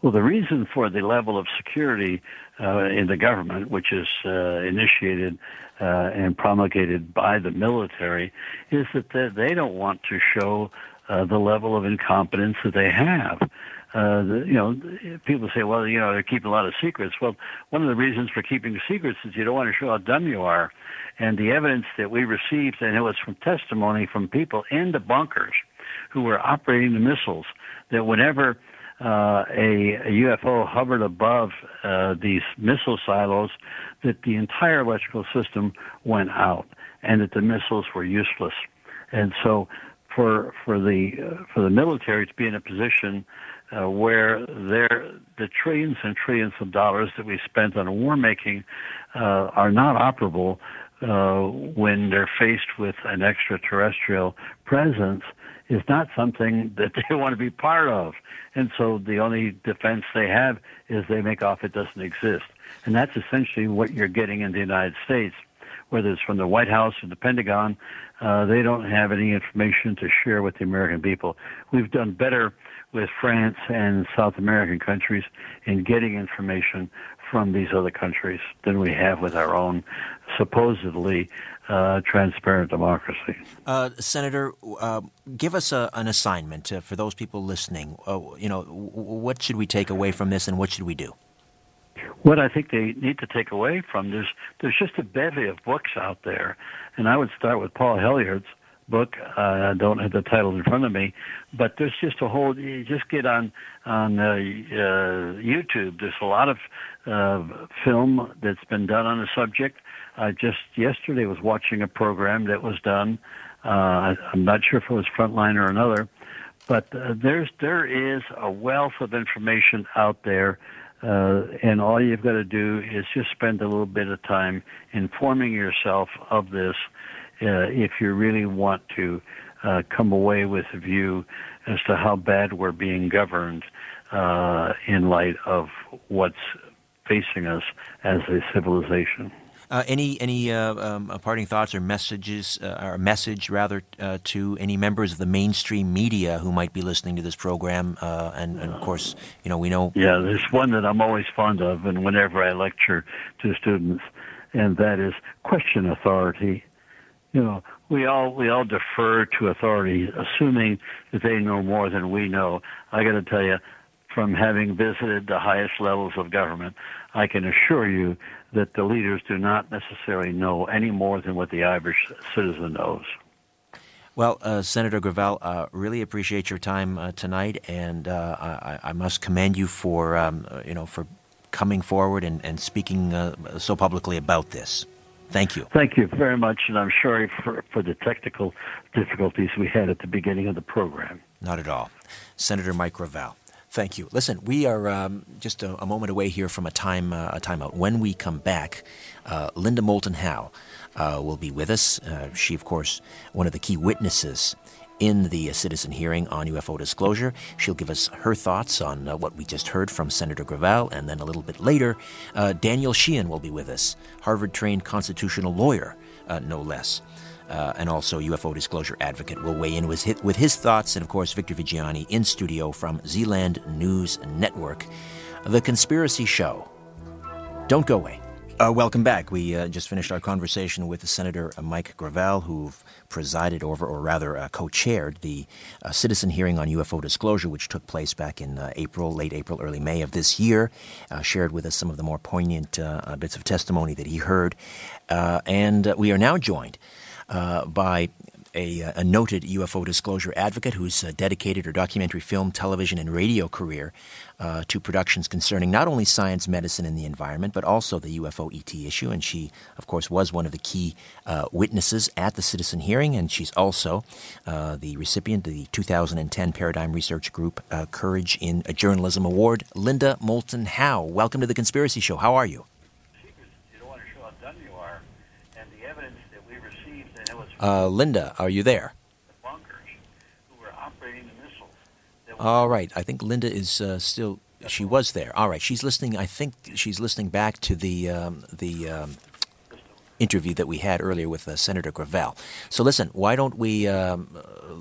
Well, the reason for the level of security uh, in the government, which is uh, initiated uh, and promulgated by the military, is that they don't want to show uh, the level of incompetence that they have. Uh, the, you know, people say, well, you know, they're keeping a lot of secrets. Well, one of the reasons for keeping secrets is you don't want to show how dumb you are. And the evidence that we received, and it was from testimony from people in the bunkers who were operating the missiles, that whenever uh, a, a U F O hovered above uh, these missile silos, that the entire electrical system went out and that the missiles were useless. And so for, for, the, uh, for the military to be in a position Uh, where there, the trillions and trillions of dollars that we spent on war making uh, are not operable uh, when they're faced with an extraterrestrial presence is not something that they want to be part of. And so the only defense they have is they make off it doesn't exist. And that's essentially what you're getting in the United States, whether it's from the White House or the Pentagon. Uh, they don't have any information to share with the American people. We've done better with France and South American countries in getting information from these other countries than we have with our own supposedly uh, transparent democracy. Uh, Senator, uh, give us a, an assignment uh, for those people listening. Uh, you know, w- what should we take away from this, and what should we do? What I think they need to take away from this, there's just a bevy of books out there, and I would start with Paul Hellier's book. uh, I don't have the title in front of me, but there's just a whole, you just get on on uh, uh, YouTube. There's a lot of uh, film that's been done on the subject. I just yesterday was watching a program that was done. Uh, I, I'm not sure if it was Frontline or another, but uh, there's there is a wealth of information out there. Uh, and all you've got to do is just spend a little bit of time informing yourself of this uh, if you really want to uh, come away with a view as to how bad we're being governed uh, in light of what's facing us as a civilization. Uh, any any uh, um, parting thoughts or messages, uh, or message rather, uh, to any members of the mainstream media who might be listening to this program? Uh, and, and of course, you know we know. Yeah, there's one that I'm always fond of, and whenever I lecture to students, and that is question authority. You know, we all we all defer to authority, assuming that they know more than we know. I got to tell you, from having visited the highest levels of government, I can assure you that the leaders do not necessarily know any more than what the average citizen knows. Well, uh, Senator Gravel, uh, really appreciate your time uh, tonight, and uh, I, I must commend you for um, you know for coming forward and, and speaking uh, so publicly about this. Thank you. Thank you very much, and I'm sorry for, for the technical difficulties we had at the beginning of the program. Not at all. Senator Mike Gravel. Thank you. Listen, we are um, just a, a moment away here from a time uh, a timeout. When we come back, uh, Linda Moulton Howe uh, will be with us. Uh, she, of course, one of the key witnesses in the uh, citizen hearing on U F O disclosure. She'll give us her thoughts on uh, what we just heard from Senator Gravel, and then a little bit later, uh, Daniel Sheehan will be with us, Harvard-trained constitutional lawyer, uh, no less. Uh, and also U F O disclosure advocate will weigh in with his, with his thoughts. And, of course, Victor Viggiani in studio from Zland News Network. The Conspiracy Show. Don't go away. Uh, welcome back. We uh, just finished our conversation with Senator Mike Gravel, who presided over, or rather uh, co-chaired, the uh, citizen hearing on U F O disclosure, which took place back in uh, April, late April, early May of this year. Uh, shared with us some of the more poignant uh, bits of testimony that he heard. Uh, and uh, we are now joined Uh, by a, a noted U F O disclosure advocate who's uh, dedicated her documentary film, television, and radio career uh, to productions concerning not only science, medicine, and the environment, but also the U F O E T issue. And she, of course, was one of the key uh, witnesses at the citizen hearing, and she's also uh, the recipient of the two thousand ten Paradigm Research Group uh, Courage in Journalism Award. Linda Moulton Howe, welcome to The Conspiracy Show. How are you? Uh, Linda, are you there? The bunkers who were operating the missiles. All right. I think Linda is uh, still – she was there. All right. She's listening – I think she's listening back to the um, the um, interview that we had earlier with uh, Senator Gravel. So listen, why don't we um,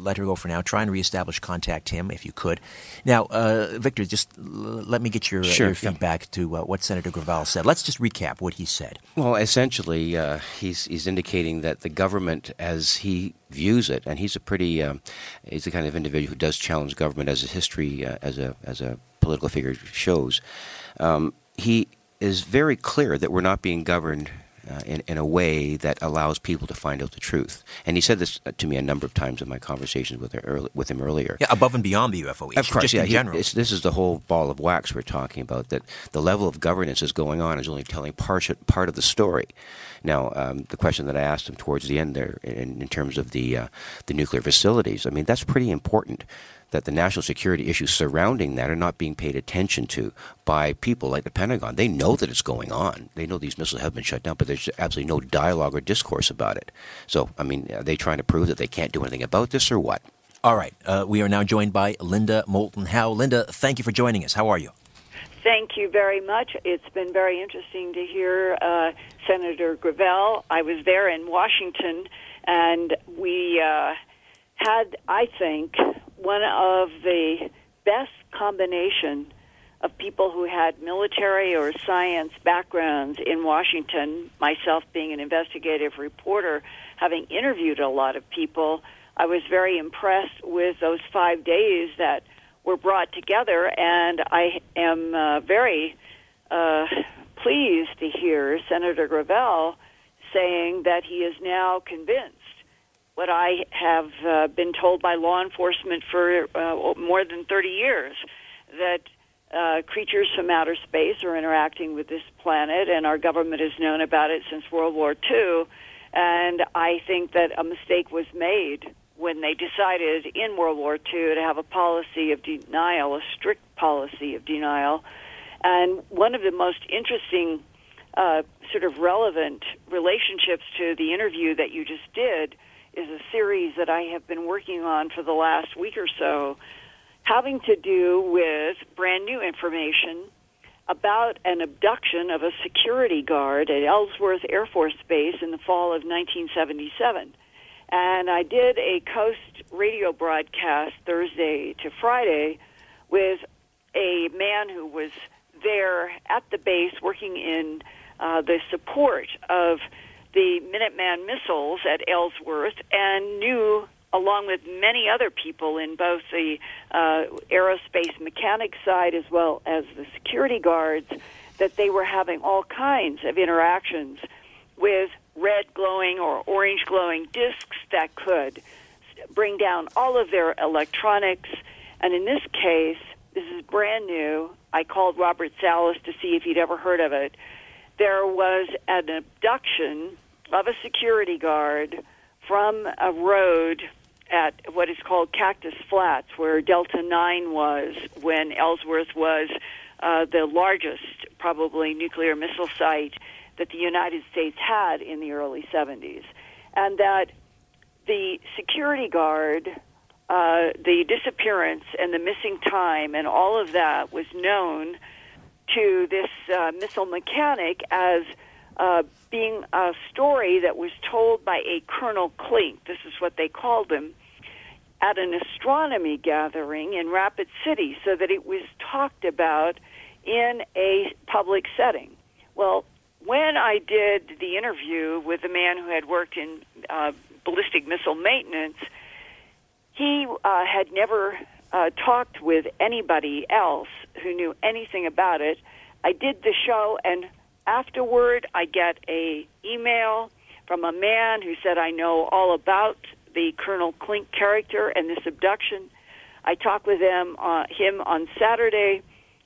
let her go for now. Try and reestablish contact him if you could. Now, uh, Victor, just l- let me get your, sure, uh, your feedback yeah. to uh, what Senator Gravel said. Let's just recap what he said. Well, essentially, uh, he's, he's indicating that the government, as he views it, and he's a pretty um, he's the kind of individual who does challenge government, as a history, uh, as a as a political figure shows. Um, he is very clear that we're not being governed Uh, in, in a way that allows people to find out the truth. And he said this to me a number of times in my conversations with, her early, with him earlier. Yeah, above and beyond the U F O issue, of course, just yeah, in he, general. This is the whole ball of wax we're talking about, that the level of governance is going on is only telling part, part of the story. Now, um, the question that I asked him towards the end there in, in terms of the, uh, the nuclear facilities, I mean, that's pretty important, that the national security issues surrounding that are not being paid attention to by people like the Pentagon. They know that it's going on. They know these missiles have been shut down, but there's absolutely no dialogue or discourse about it. So, I mean, are they trying to prove that they can't do anything about this or what? All right. Uh, we are now joined by Linda Moulton Howe. Linda, thank you for joining us. How are you? Thank you very much. It's been very interesting to hear uh, Senator Gravel. I was there in Washington, and we uh, had, I think, one of the best combination of people who had military or science backgrounds in Washington, myself being an investigative reporter, having interviewed a lot of people, I was very impressed with those five days that were brought together, and I am uh, very uh, pleased to hear Senator Gravel saying that he is now convinced. What I have uh, been told by law enforcement for uh, more than thirty years, that uh, creatures from outer space are interacting with this planet, and our government has known about it since World War Two. And I think that a mistake was made when they decided in World War Two to have a policy of denial, a strict policy of denial. And one of the most interesting uh, sort of relevant relationships to the interview that you just did is a series that I have been working on for the last week or so, having to do with brand new information about an abduction of a security guard at Ellsworth Air Force Base in the fall of nineteen seventy-seven. And I did a Coast radio broadcast Thursday to Friday with a man who was there at the base working in uh, the support of the Minuteman missiles at Ellsworth, and knew, along with many other people in both the uh, aerospace mechanics side as well as the security guards, that they were having all kinds of interactions with red glowing or orange glowing discs that could bring down all of their electronics. And in this case, This is brand new. I called Robert Salas to see if he'd ever heard of it. There was an abduction of a security guard from a road at what is called Cactus Flats, where Delta nine was when Ellsworth was uh, the largest, probably, nuclear missile site that the United States had in the early seventies. And that the security guard, uh, the disappearance and the missing time and all of that was known to this uh, missile mechanic as uh, being a story that was told by a Colonel Klink, this is what they called him, at an astronomy gathering in Rapid City, so that it was talked about in a public setting. Well, when I did the interview with the man who had worked in uh, ballistic missile maintenance, he uh, had never uh, talked with anybody else who knew anything about it. I did the show, and afterward I get a email from a man who said, I know all about the Colonel Klink character and this abduction. I talked with him, uh, him on Saturday.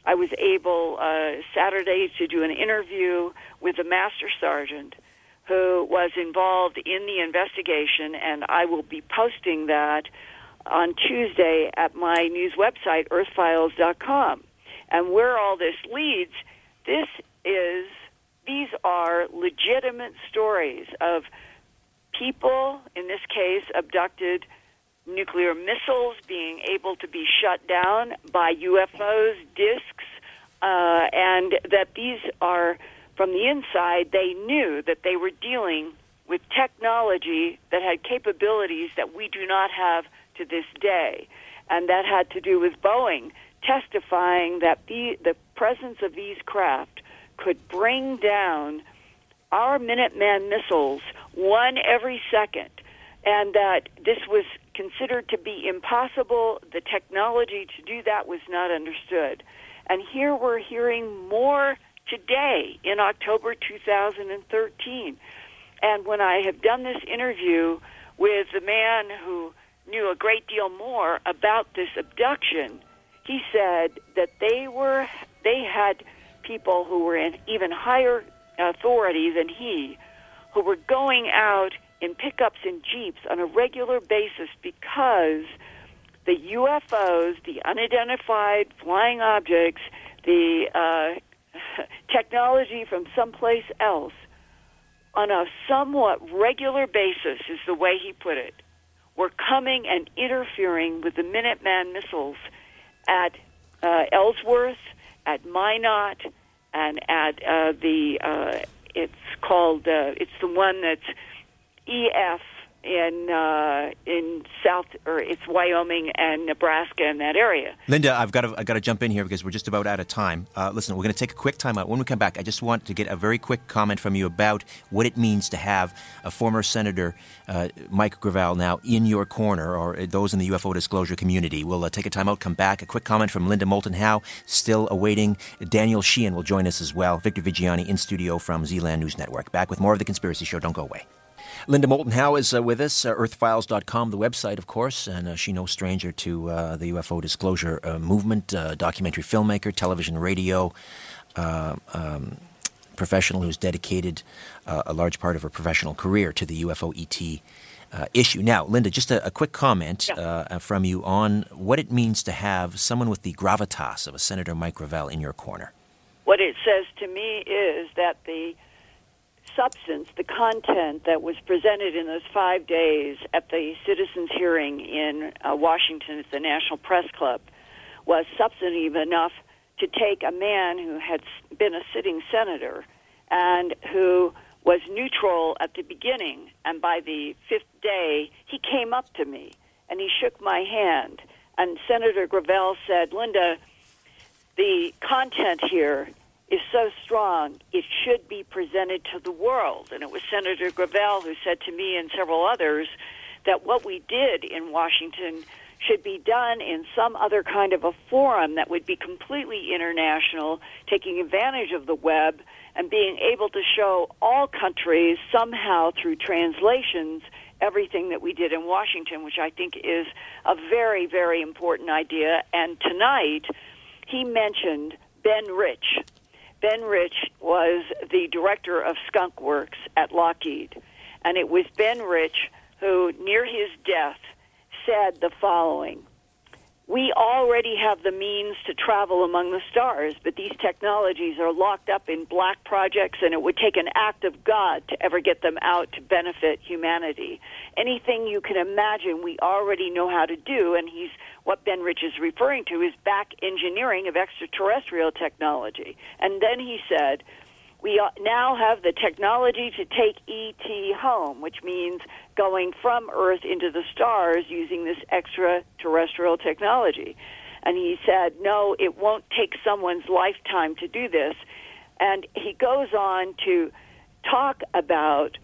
I was able uh, Saturday to do an interview with the Master Sergeant who was involved in the investigation, and I will be posting that on Tuesday at my news website, earth files dot com. And where all this leads, this is, these are legitimate stories of people, in this case, abducted, nuclear missiles being able to be shut down by U F Os, discs, uh, and that these are, from the inside, they knew that they were dealing with technology that had capabilities that we do not have to this day. And that had to do with Boeing testifying that the, the presence of these craft could bring down our Minuteman missiles one every second, and that this was considered to be impossible. The technology to do that was not understood. And here we're hearing more today in October two thousand thirteen. And when I have done this interview with the man who knew a great deal more about this abduction, he said that they were they had people who were in even higher authority than he, who were going out in pickups and jeeps on a regular basis because the U F Os, the unidentified flying objects, the uh, technology from someplace else, on a somewhat regular basis, is the way he put it, were coming and interfering with the Minuteman missiles at uh, Ellsworth, at Minot, and at uh, the, uh, it's called, uh, it's the one that's E F in uh, in South, or it's Wyoming and Nebraska and that area. Linda, I've got to I got to jump in here because we're just about out of time. Uh, listen, we're going to take a quick timeout. When we come back, I just want to get a very quick comment from you about what it means to have a former senator, uh, Mike Gravel, now in your corner, or those in the U F O disclosure community. We'll uh, take a timeout. Come back. A quick comment from Linda Moulton Howe, still awaiting. Daniel Sheehan will join us as well. Victor Viggiani in studio from Zland News Network. Back with more of The Conspiracy Show. Don't go away. Linda Moulton Howe is uh, with us, uh, earth files dot com, the website, of course, and uh, she's no stranger to uh, the U F O disclosure uh, movement, uh, documentary filmmaker, television, radio uh, um, professional who's dedicated uh, a large part of her professional career to the U F O E T uh, issue. Now, Linda, just a, a quick comment uh, from you on what it means to have someone with the gravitas of a Senator Mike Gravel in your corner. What it says to me is that the substance, the content that was presented in those five days at the citizens' hearing in uh, Washington at the National Press Club was substantive enough to take a man who had been a sitting senator and who was neutral at the beginning, and by the fifth day, he came up to me and he shook my hand. And Senator Gravel said, Linda, the content here is so strong, it should be presented to the world. And it was Senator Gravel who said to me and several others that what we did in Washington should be done in some other kind of a forum that would be completely international, taking advantage of the web and being able to show all countries somehow through translations everything that we did in Washington, which I think is a very, very important idea. And tonight, he mentioned Ben Rich. Ben Rich was the director of Skunk Works at Lockheed, and it was Ben Rich who, near his death, said the following: "We already have the means to travel among the stars, but these technologies are locked up in black projects, and it would take an act of God to ever get them out to benefit humanity. Anything you can imagine, we already know how to do," and he's what Ben Rich is referring to is back engineering of extraterrestrial technology. And then he said, "We now have the technology to take E T home," which means going from Earth into the stars using this extraterrestrial technology. And he said, "No, it won't take someone's lifetime to do this." And he goes on to talk about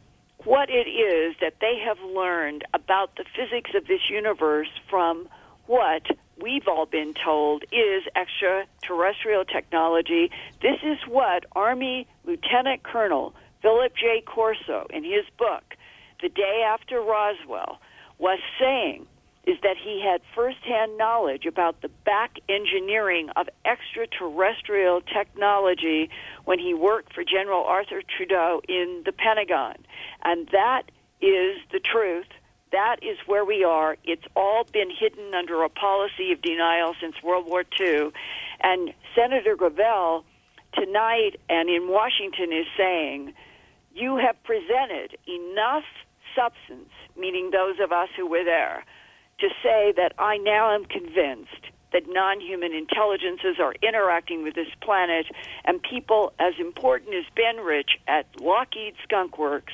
what it is that they have learned about the physics of this universe from what we've all been told is extraterrestrial technology. This is what Army Lieutenant Colonel Philip J. Corso, in his book, The Day After Roswell, was saying, is that he had firsthand knowledge about the back engineering of extraterrestrial technology when he worked for General Arthur Trudeau in the Pentagon. And that is the truth. That is where we are. It's all been hidden under a policy of denial since World War Two. And Senator Gravel tonight and in Washington is saying, you have presented enough substance, meaning those of us who were there, to say that I now am convinced that non-human intelligences are interacting with this planet, and people as important as Ben Rich at Lockheed Skunk Works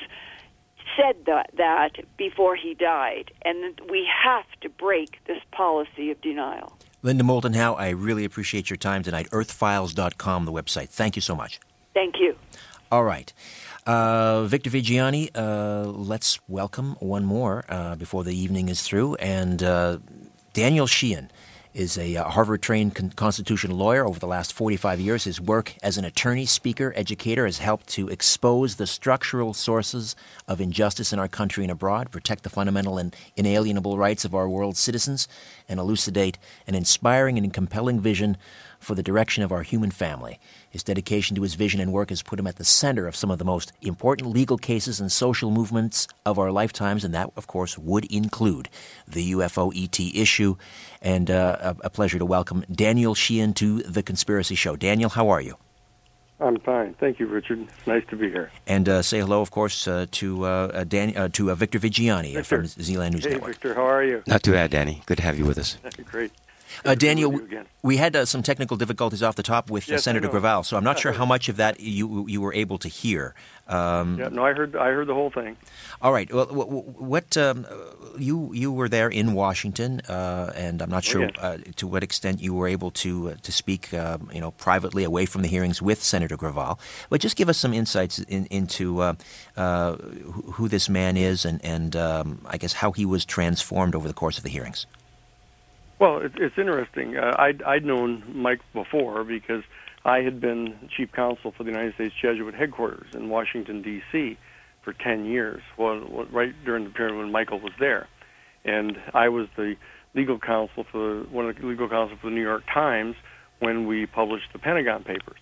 said that, that before he died, and we have to break this policy of denial. Linda Moulton-Howe, I really appreciate your time tonight. earth files dot com, the website. Thank you so much. Thank you. All right. Uh, Victor Viggiani, uh, let's welcome one more uh, before the evening is through. And uh, Daniel Sheehan is a uh, Harvard-trained con- constitutional lawyer. Over the last forty-five years, his work as an attorney, speaker, educator has helped to expose the structural sources of injustice in our country and abroad, protect the fundamental and inalienable rights of our world's citizens, and elucidate an inspiring and compelling vision for the direction of our human family. His dedication to his vision and work has put him at the center of some of the most important legal cases and social movements of our lifetimes, and that, of course, would include the U F O E T issue. And uh, a pleasure to welcome Daniel Sheehan to The Conspiracy Show. Daniel, how are you? I'm fine. Thank you, Richard. It's nice to be here. And uh, say hello, of course, uh, to uh, Dan- uh, to uh, Victor Viggiani Victor. from Zland News hey, Network. Hey, Victor, how are you? Not too bad, Danny. Good to have you with us. Great. Uh, Daniel, we had uh, some technical difficulties off the top with yes, uh, Senator Gravel, so I'm not sure how much of that you you were able to hear. Um, yeah, no, I heard I heard the whole thing. All right. Well, what um, you you were there in Washington, uh, and I'm not sure uh, to what extent you were able to uh, to speak, uh, you know, privately away from the hearings with Senator Gravel. But just give us some insights in, into uh, uh, who this man is, and and um, I guess how he was transformed over the course of the hearings. Well, it, it's interesting. Uh, I'd, I'd known Mike before because I had been chief counsel for the United States Jesuit headquarters in Washington, D C for ten years, well, right during the period when Michael was there. And I was the legal counsel for one of the legal counsel for the New York Times when we published the Pentagon Papers.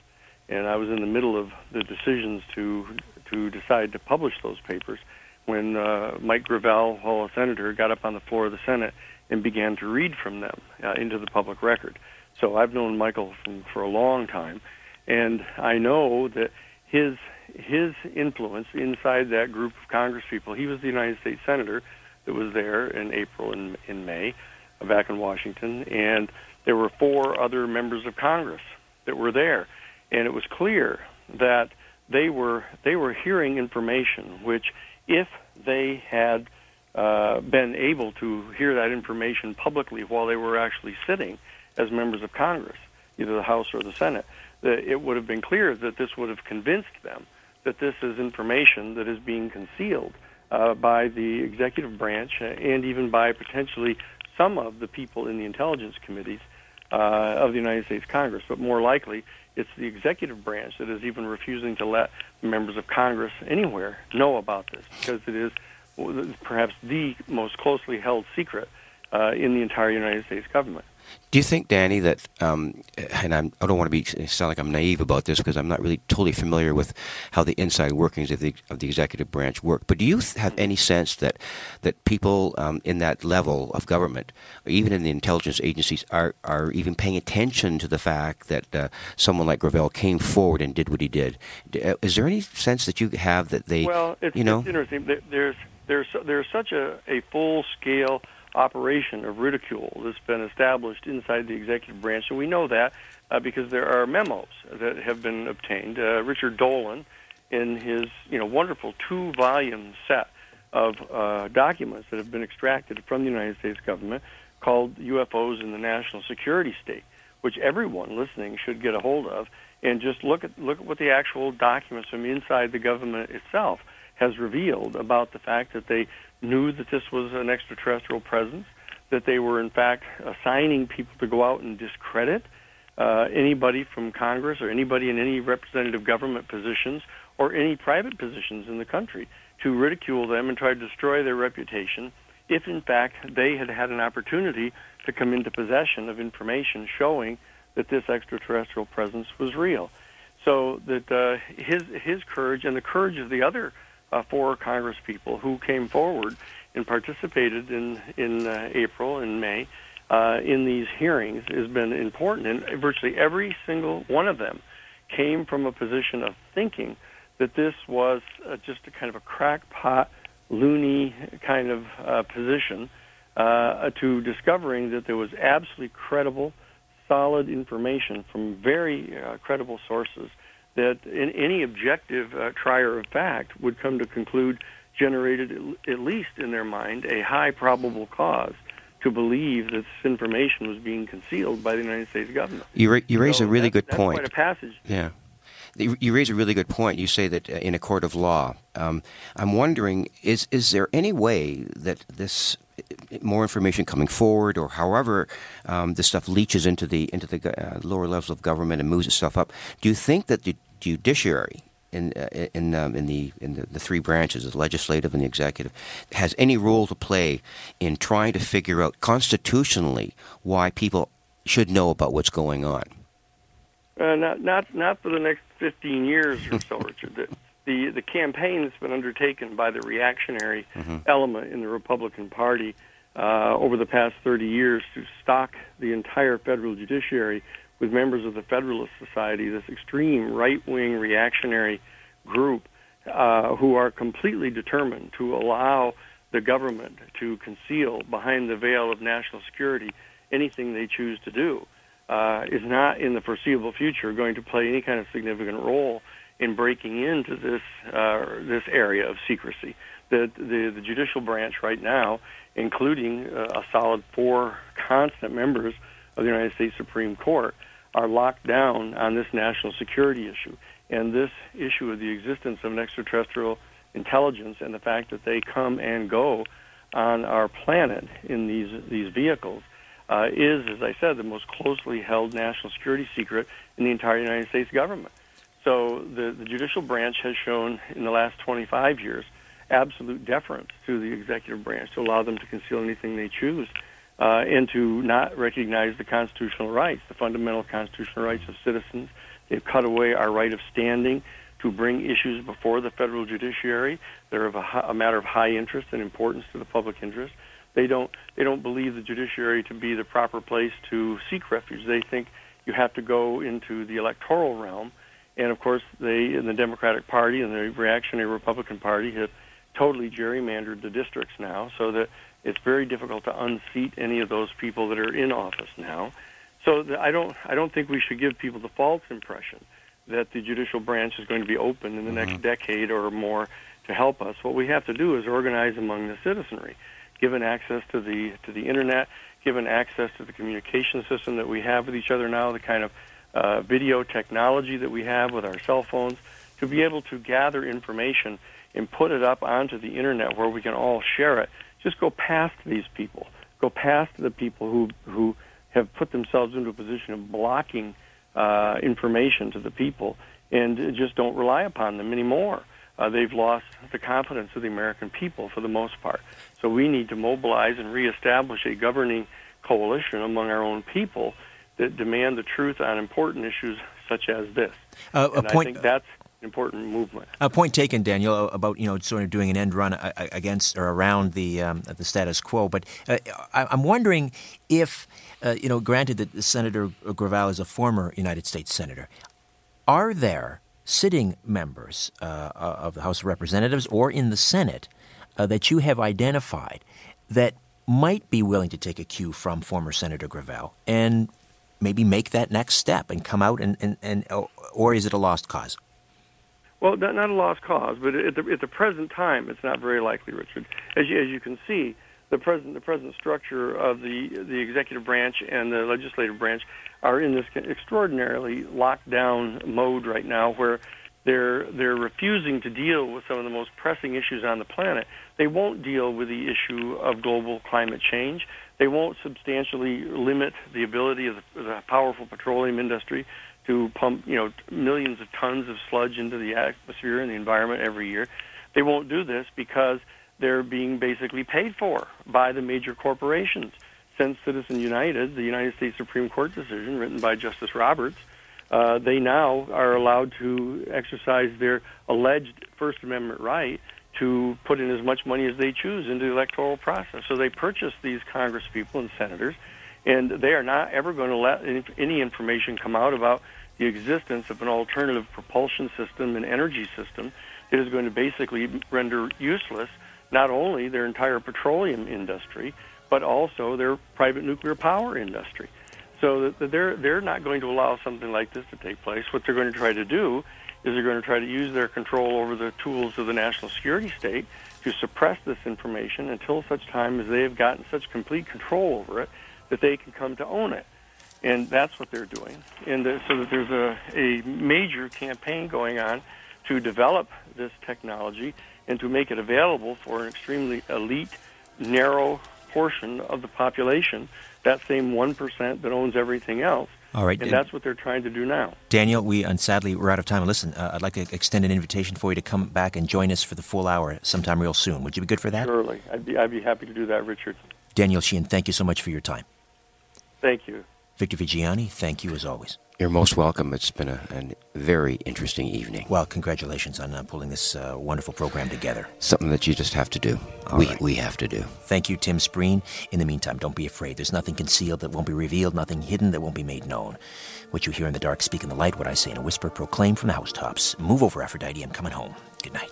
And I was in the middle of the decisions to to decide to publish those papers when uh, Mike Gravel, fellow senator, got up on the floor of the Senate and began to read from them uh, into the public record. So I've known Michael from, for a long time, and I know that his his influence inside that group of congresspeople, he was the United States senator that was there in April and in May uh, back in Washington, and there were four other members of Congress that were there, and it was clear that they were they were hearing information which, if they had Uh, been able to hear that information publicly while they were actually sitting as members of Congress, either the House or the Senate, that it would have been clear that this would have convinced them that this is information that is being concealed uh, by the executive branch and even by potentially some of the people in the intelligence committees uh, of the United States Congress. But more likely, it's the executive branch that is even refusing to let members of Congress anywhere know about this, because it is perhaps the most closely held secret uh, in the entire United States government. Do you think, Danny, that, um, and I'm, I don't want to be sound like I'm naive about this because I'm not really totally familiar with how the inside workings of the of the executive branch work, but do you th- have any sense that that people um, in that level of government, or even in the intelligence agencies, are, are even paying attention to the fact that uh, someone like Gravel came forward and did what he did? Is there any sense that you have that they, well, it's, you know? It's interesting. There's, there's, there's such a, a full-scale operation of ridicule that's been established inside the executive branch, and we know that uh, because there are memos that have been obtained. Uh, Richard Dolan, in his you know wonderful two-volume set of uh, documents that have been extracted from the United States government, called U F Os in the National Security State, which everyone listening should get a hold of, and just look at look at what the actual documents from inside the government itself has revealed about the fact that they knew that this was an extraterrestrial presence, that they were, in fact, assigning people to go out and discredit uh, anybody from Congress or anybody in any representative government positions or any private positions in the country, to ridicule them and try to destroy their reputation if, in fact, they had had an opportunity to come into possession of information showing that this extraterrestrial presence was real. So that uh, his his courage and the courage of the other Uh, four Congress people who came forward and participated in in uh, April and May uh, in these hearings has been important, and virtually every single one of them came from a position of thinking that this was uh, just a kind of a crackpot, loony kind of uh, position uh, to discovering that there was absolutely credible, solid information from very uh, credible sources that in any objective uh, trier of fact would come to conclude generated, at least in their mind, a high probable cause to believe that this information was being concealed by the United States government. You, ra- you raise so a really good point. That's quite a passage. Yeah. You raise a really good point. You say that in a court of law. Um, I'm wondering, is is there any way that this more information coming forward, or however um, this stuff leaches into the into the uh, lower levels of government and moves itself up? Do you think that the judiciary in uh, in um, in the in the, the three branches, the legislative and the executive, has any role to play in trying to figure out constitutionally why people should know about what's going on? Uh, not not not for the next fifteen years or so, Richard. The, the, the campaign that's been undertaken by the reactionary mm-hmm. element in the Republican Party uh, over the past thirty years to stock the entire federal judiciary with members of the Federalist Society, this extreme right-wing reactionary group uh, who are completely determined to allow the government to conceal behind the veil of national security anything they choose to do. Uh, is not in the foreseeable future going to play any kind of significant role in breaking into this uh, this area of secrecy. The, the the judicial branch right now, including uh, a solid four constant members of the United States Supreme Court, are locked down on this national security issue. And this issue of the existence of an extraterrestrial intelligence and the fact that they come and go on our planet in these these vehicles Uh, is, as I said, the most closely held national security secret in the entire United States government. So the, the judicial branch has shown in the last twenty-five years absolute deference to the executive branch to allow them to conceal anything they choose uh, and to not recognize the constitutional rights, the fundamental constitutional rights of citizens. They've cut away our right of standing to bring issues before the federal judiciary. They're of a, a matter of high interest and importance to the public interest. They don't. They don't believe the judiciary to be the proper place to seek refuge. They think you have to go into the electoral realm, and of course, they in the Democratic Party and the reactionary Republican Party have totally gerrymandered the districts now, so that it's very difficult to unseat any of those people that are in office now. So the, I don't. I don't think we should give people the false impression that the judicial branch is going to be open in the mm-hmm. next decade or more to help us. What we have to do is organize among the citizenry, given access to the to the internet, given access to the communication system that we have with each other now, the kind of uh, video technology that we have with our cell phones, to be able to gather information and put it up onto the internet where we can all share it. Just go past these people. Go past the people who who have put themselves into a position of blocking uh, information to the people, and just don't rely upon them anymore. Uh, they've lost the confidence of the American people for the most part. So we need to mobilize and reestablish a governing coalition among our own people that demand the truth on important issues such as this. Uh, and a point, I think that's an important movement. A point taken, Daniel, about, you know, sort of doing an end run against or around the um, the status quo. But uh, I'm wondering if, uh, you know, granted that Senator Gravel is a former United States senator, are there sitting members uh, of the House of Representatives or in the Senate uh, that you have identified that might be willing to take a cue from former Senator Gravel and maybe make that next step and come out and, and, and or is it a lost cause? Well, not, not a lost cause, but at the, at the present time, it's not very likely, Richard. As you, as you can see, the present the present structure of the the executive branch and the legislative branch are in this extraordinarily locked down mode right now, where they're they're refusing to deal with some of the most pressing issues on the planet. They won't deal with the issue of global climate change. They won't substantially limit the ability of the, the powerful petroleum industry to pump, you know, millions of tons of sludge into the atmosphere and the environment every year. They won't do this because they're being basically paid for by the major corporations. Since Citizen United, the United States Supreme Court decision written by Justice Roberts, uh, they now are allowed to exercise their alleged First Amendment right to put in as much money as they choose into the electoral process. So they purchase these congresspeople and senators, and they are not ever going to let any information come out about the existence of an alternative propulsion system and energy system that is going to basically render useless not only their entire petroleum industry, but also their private nuclear power industry. So they're they're not going to allow something like this to take place. What they're going to try to do is they're going to try to use their control over the tools of the national security state to suppress this information until such time as they've gotten such complete control over it that they can come to own it. And that's what they're doing. And so that there's a, a major campaign going on to develop this technology and to make it available for an extremely elite, narrow portion of the population, that same one percent that owns everything else. All right. And that's what they're trying to do now. Daniel, we and sadly we're out of time. Listen, uh, I'd like to extend an invitation for you to come back and join us for the full hour sometime real soon. Would you be good for that? Surely. I'd be, I'd be happy to do that, Richard. Daniel Sheehan, thank you so much for your time. Thank you. Victor Viggiani, thank you as always. You're most welcome. It's been a, a very interesting evening. Well, congratulations on uh, pulling this uh, wonderful program together. Something that you just have to do. We, right. we have to do. Thank you, Tim Spreen. In the meantime, don't be afraid. There's nothing concealed that won't be revealed, nothing hidden that won't be made known. What you hear in the dark, speak in the light. What I say in a whisper, proclaim from the housetops. Move over, Aphrodite. I'm coming home. Good night.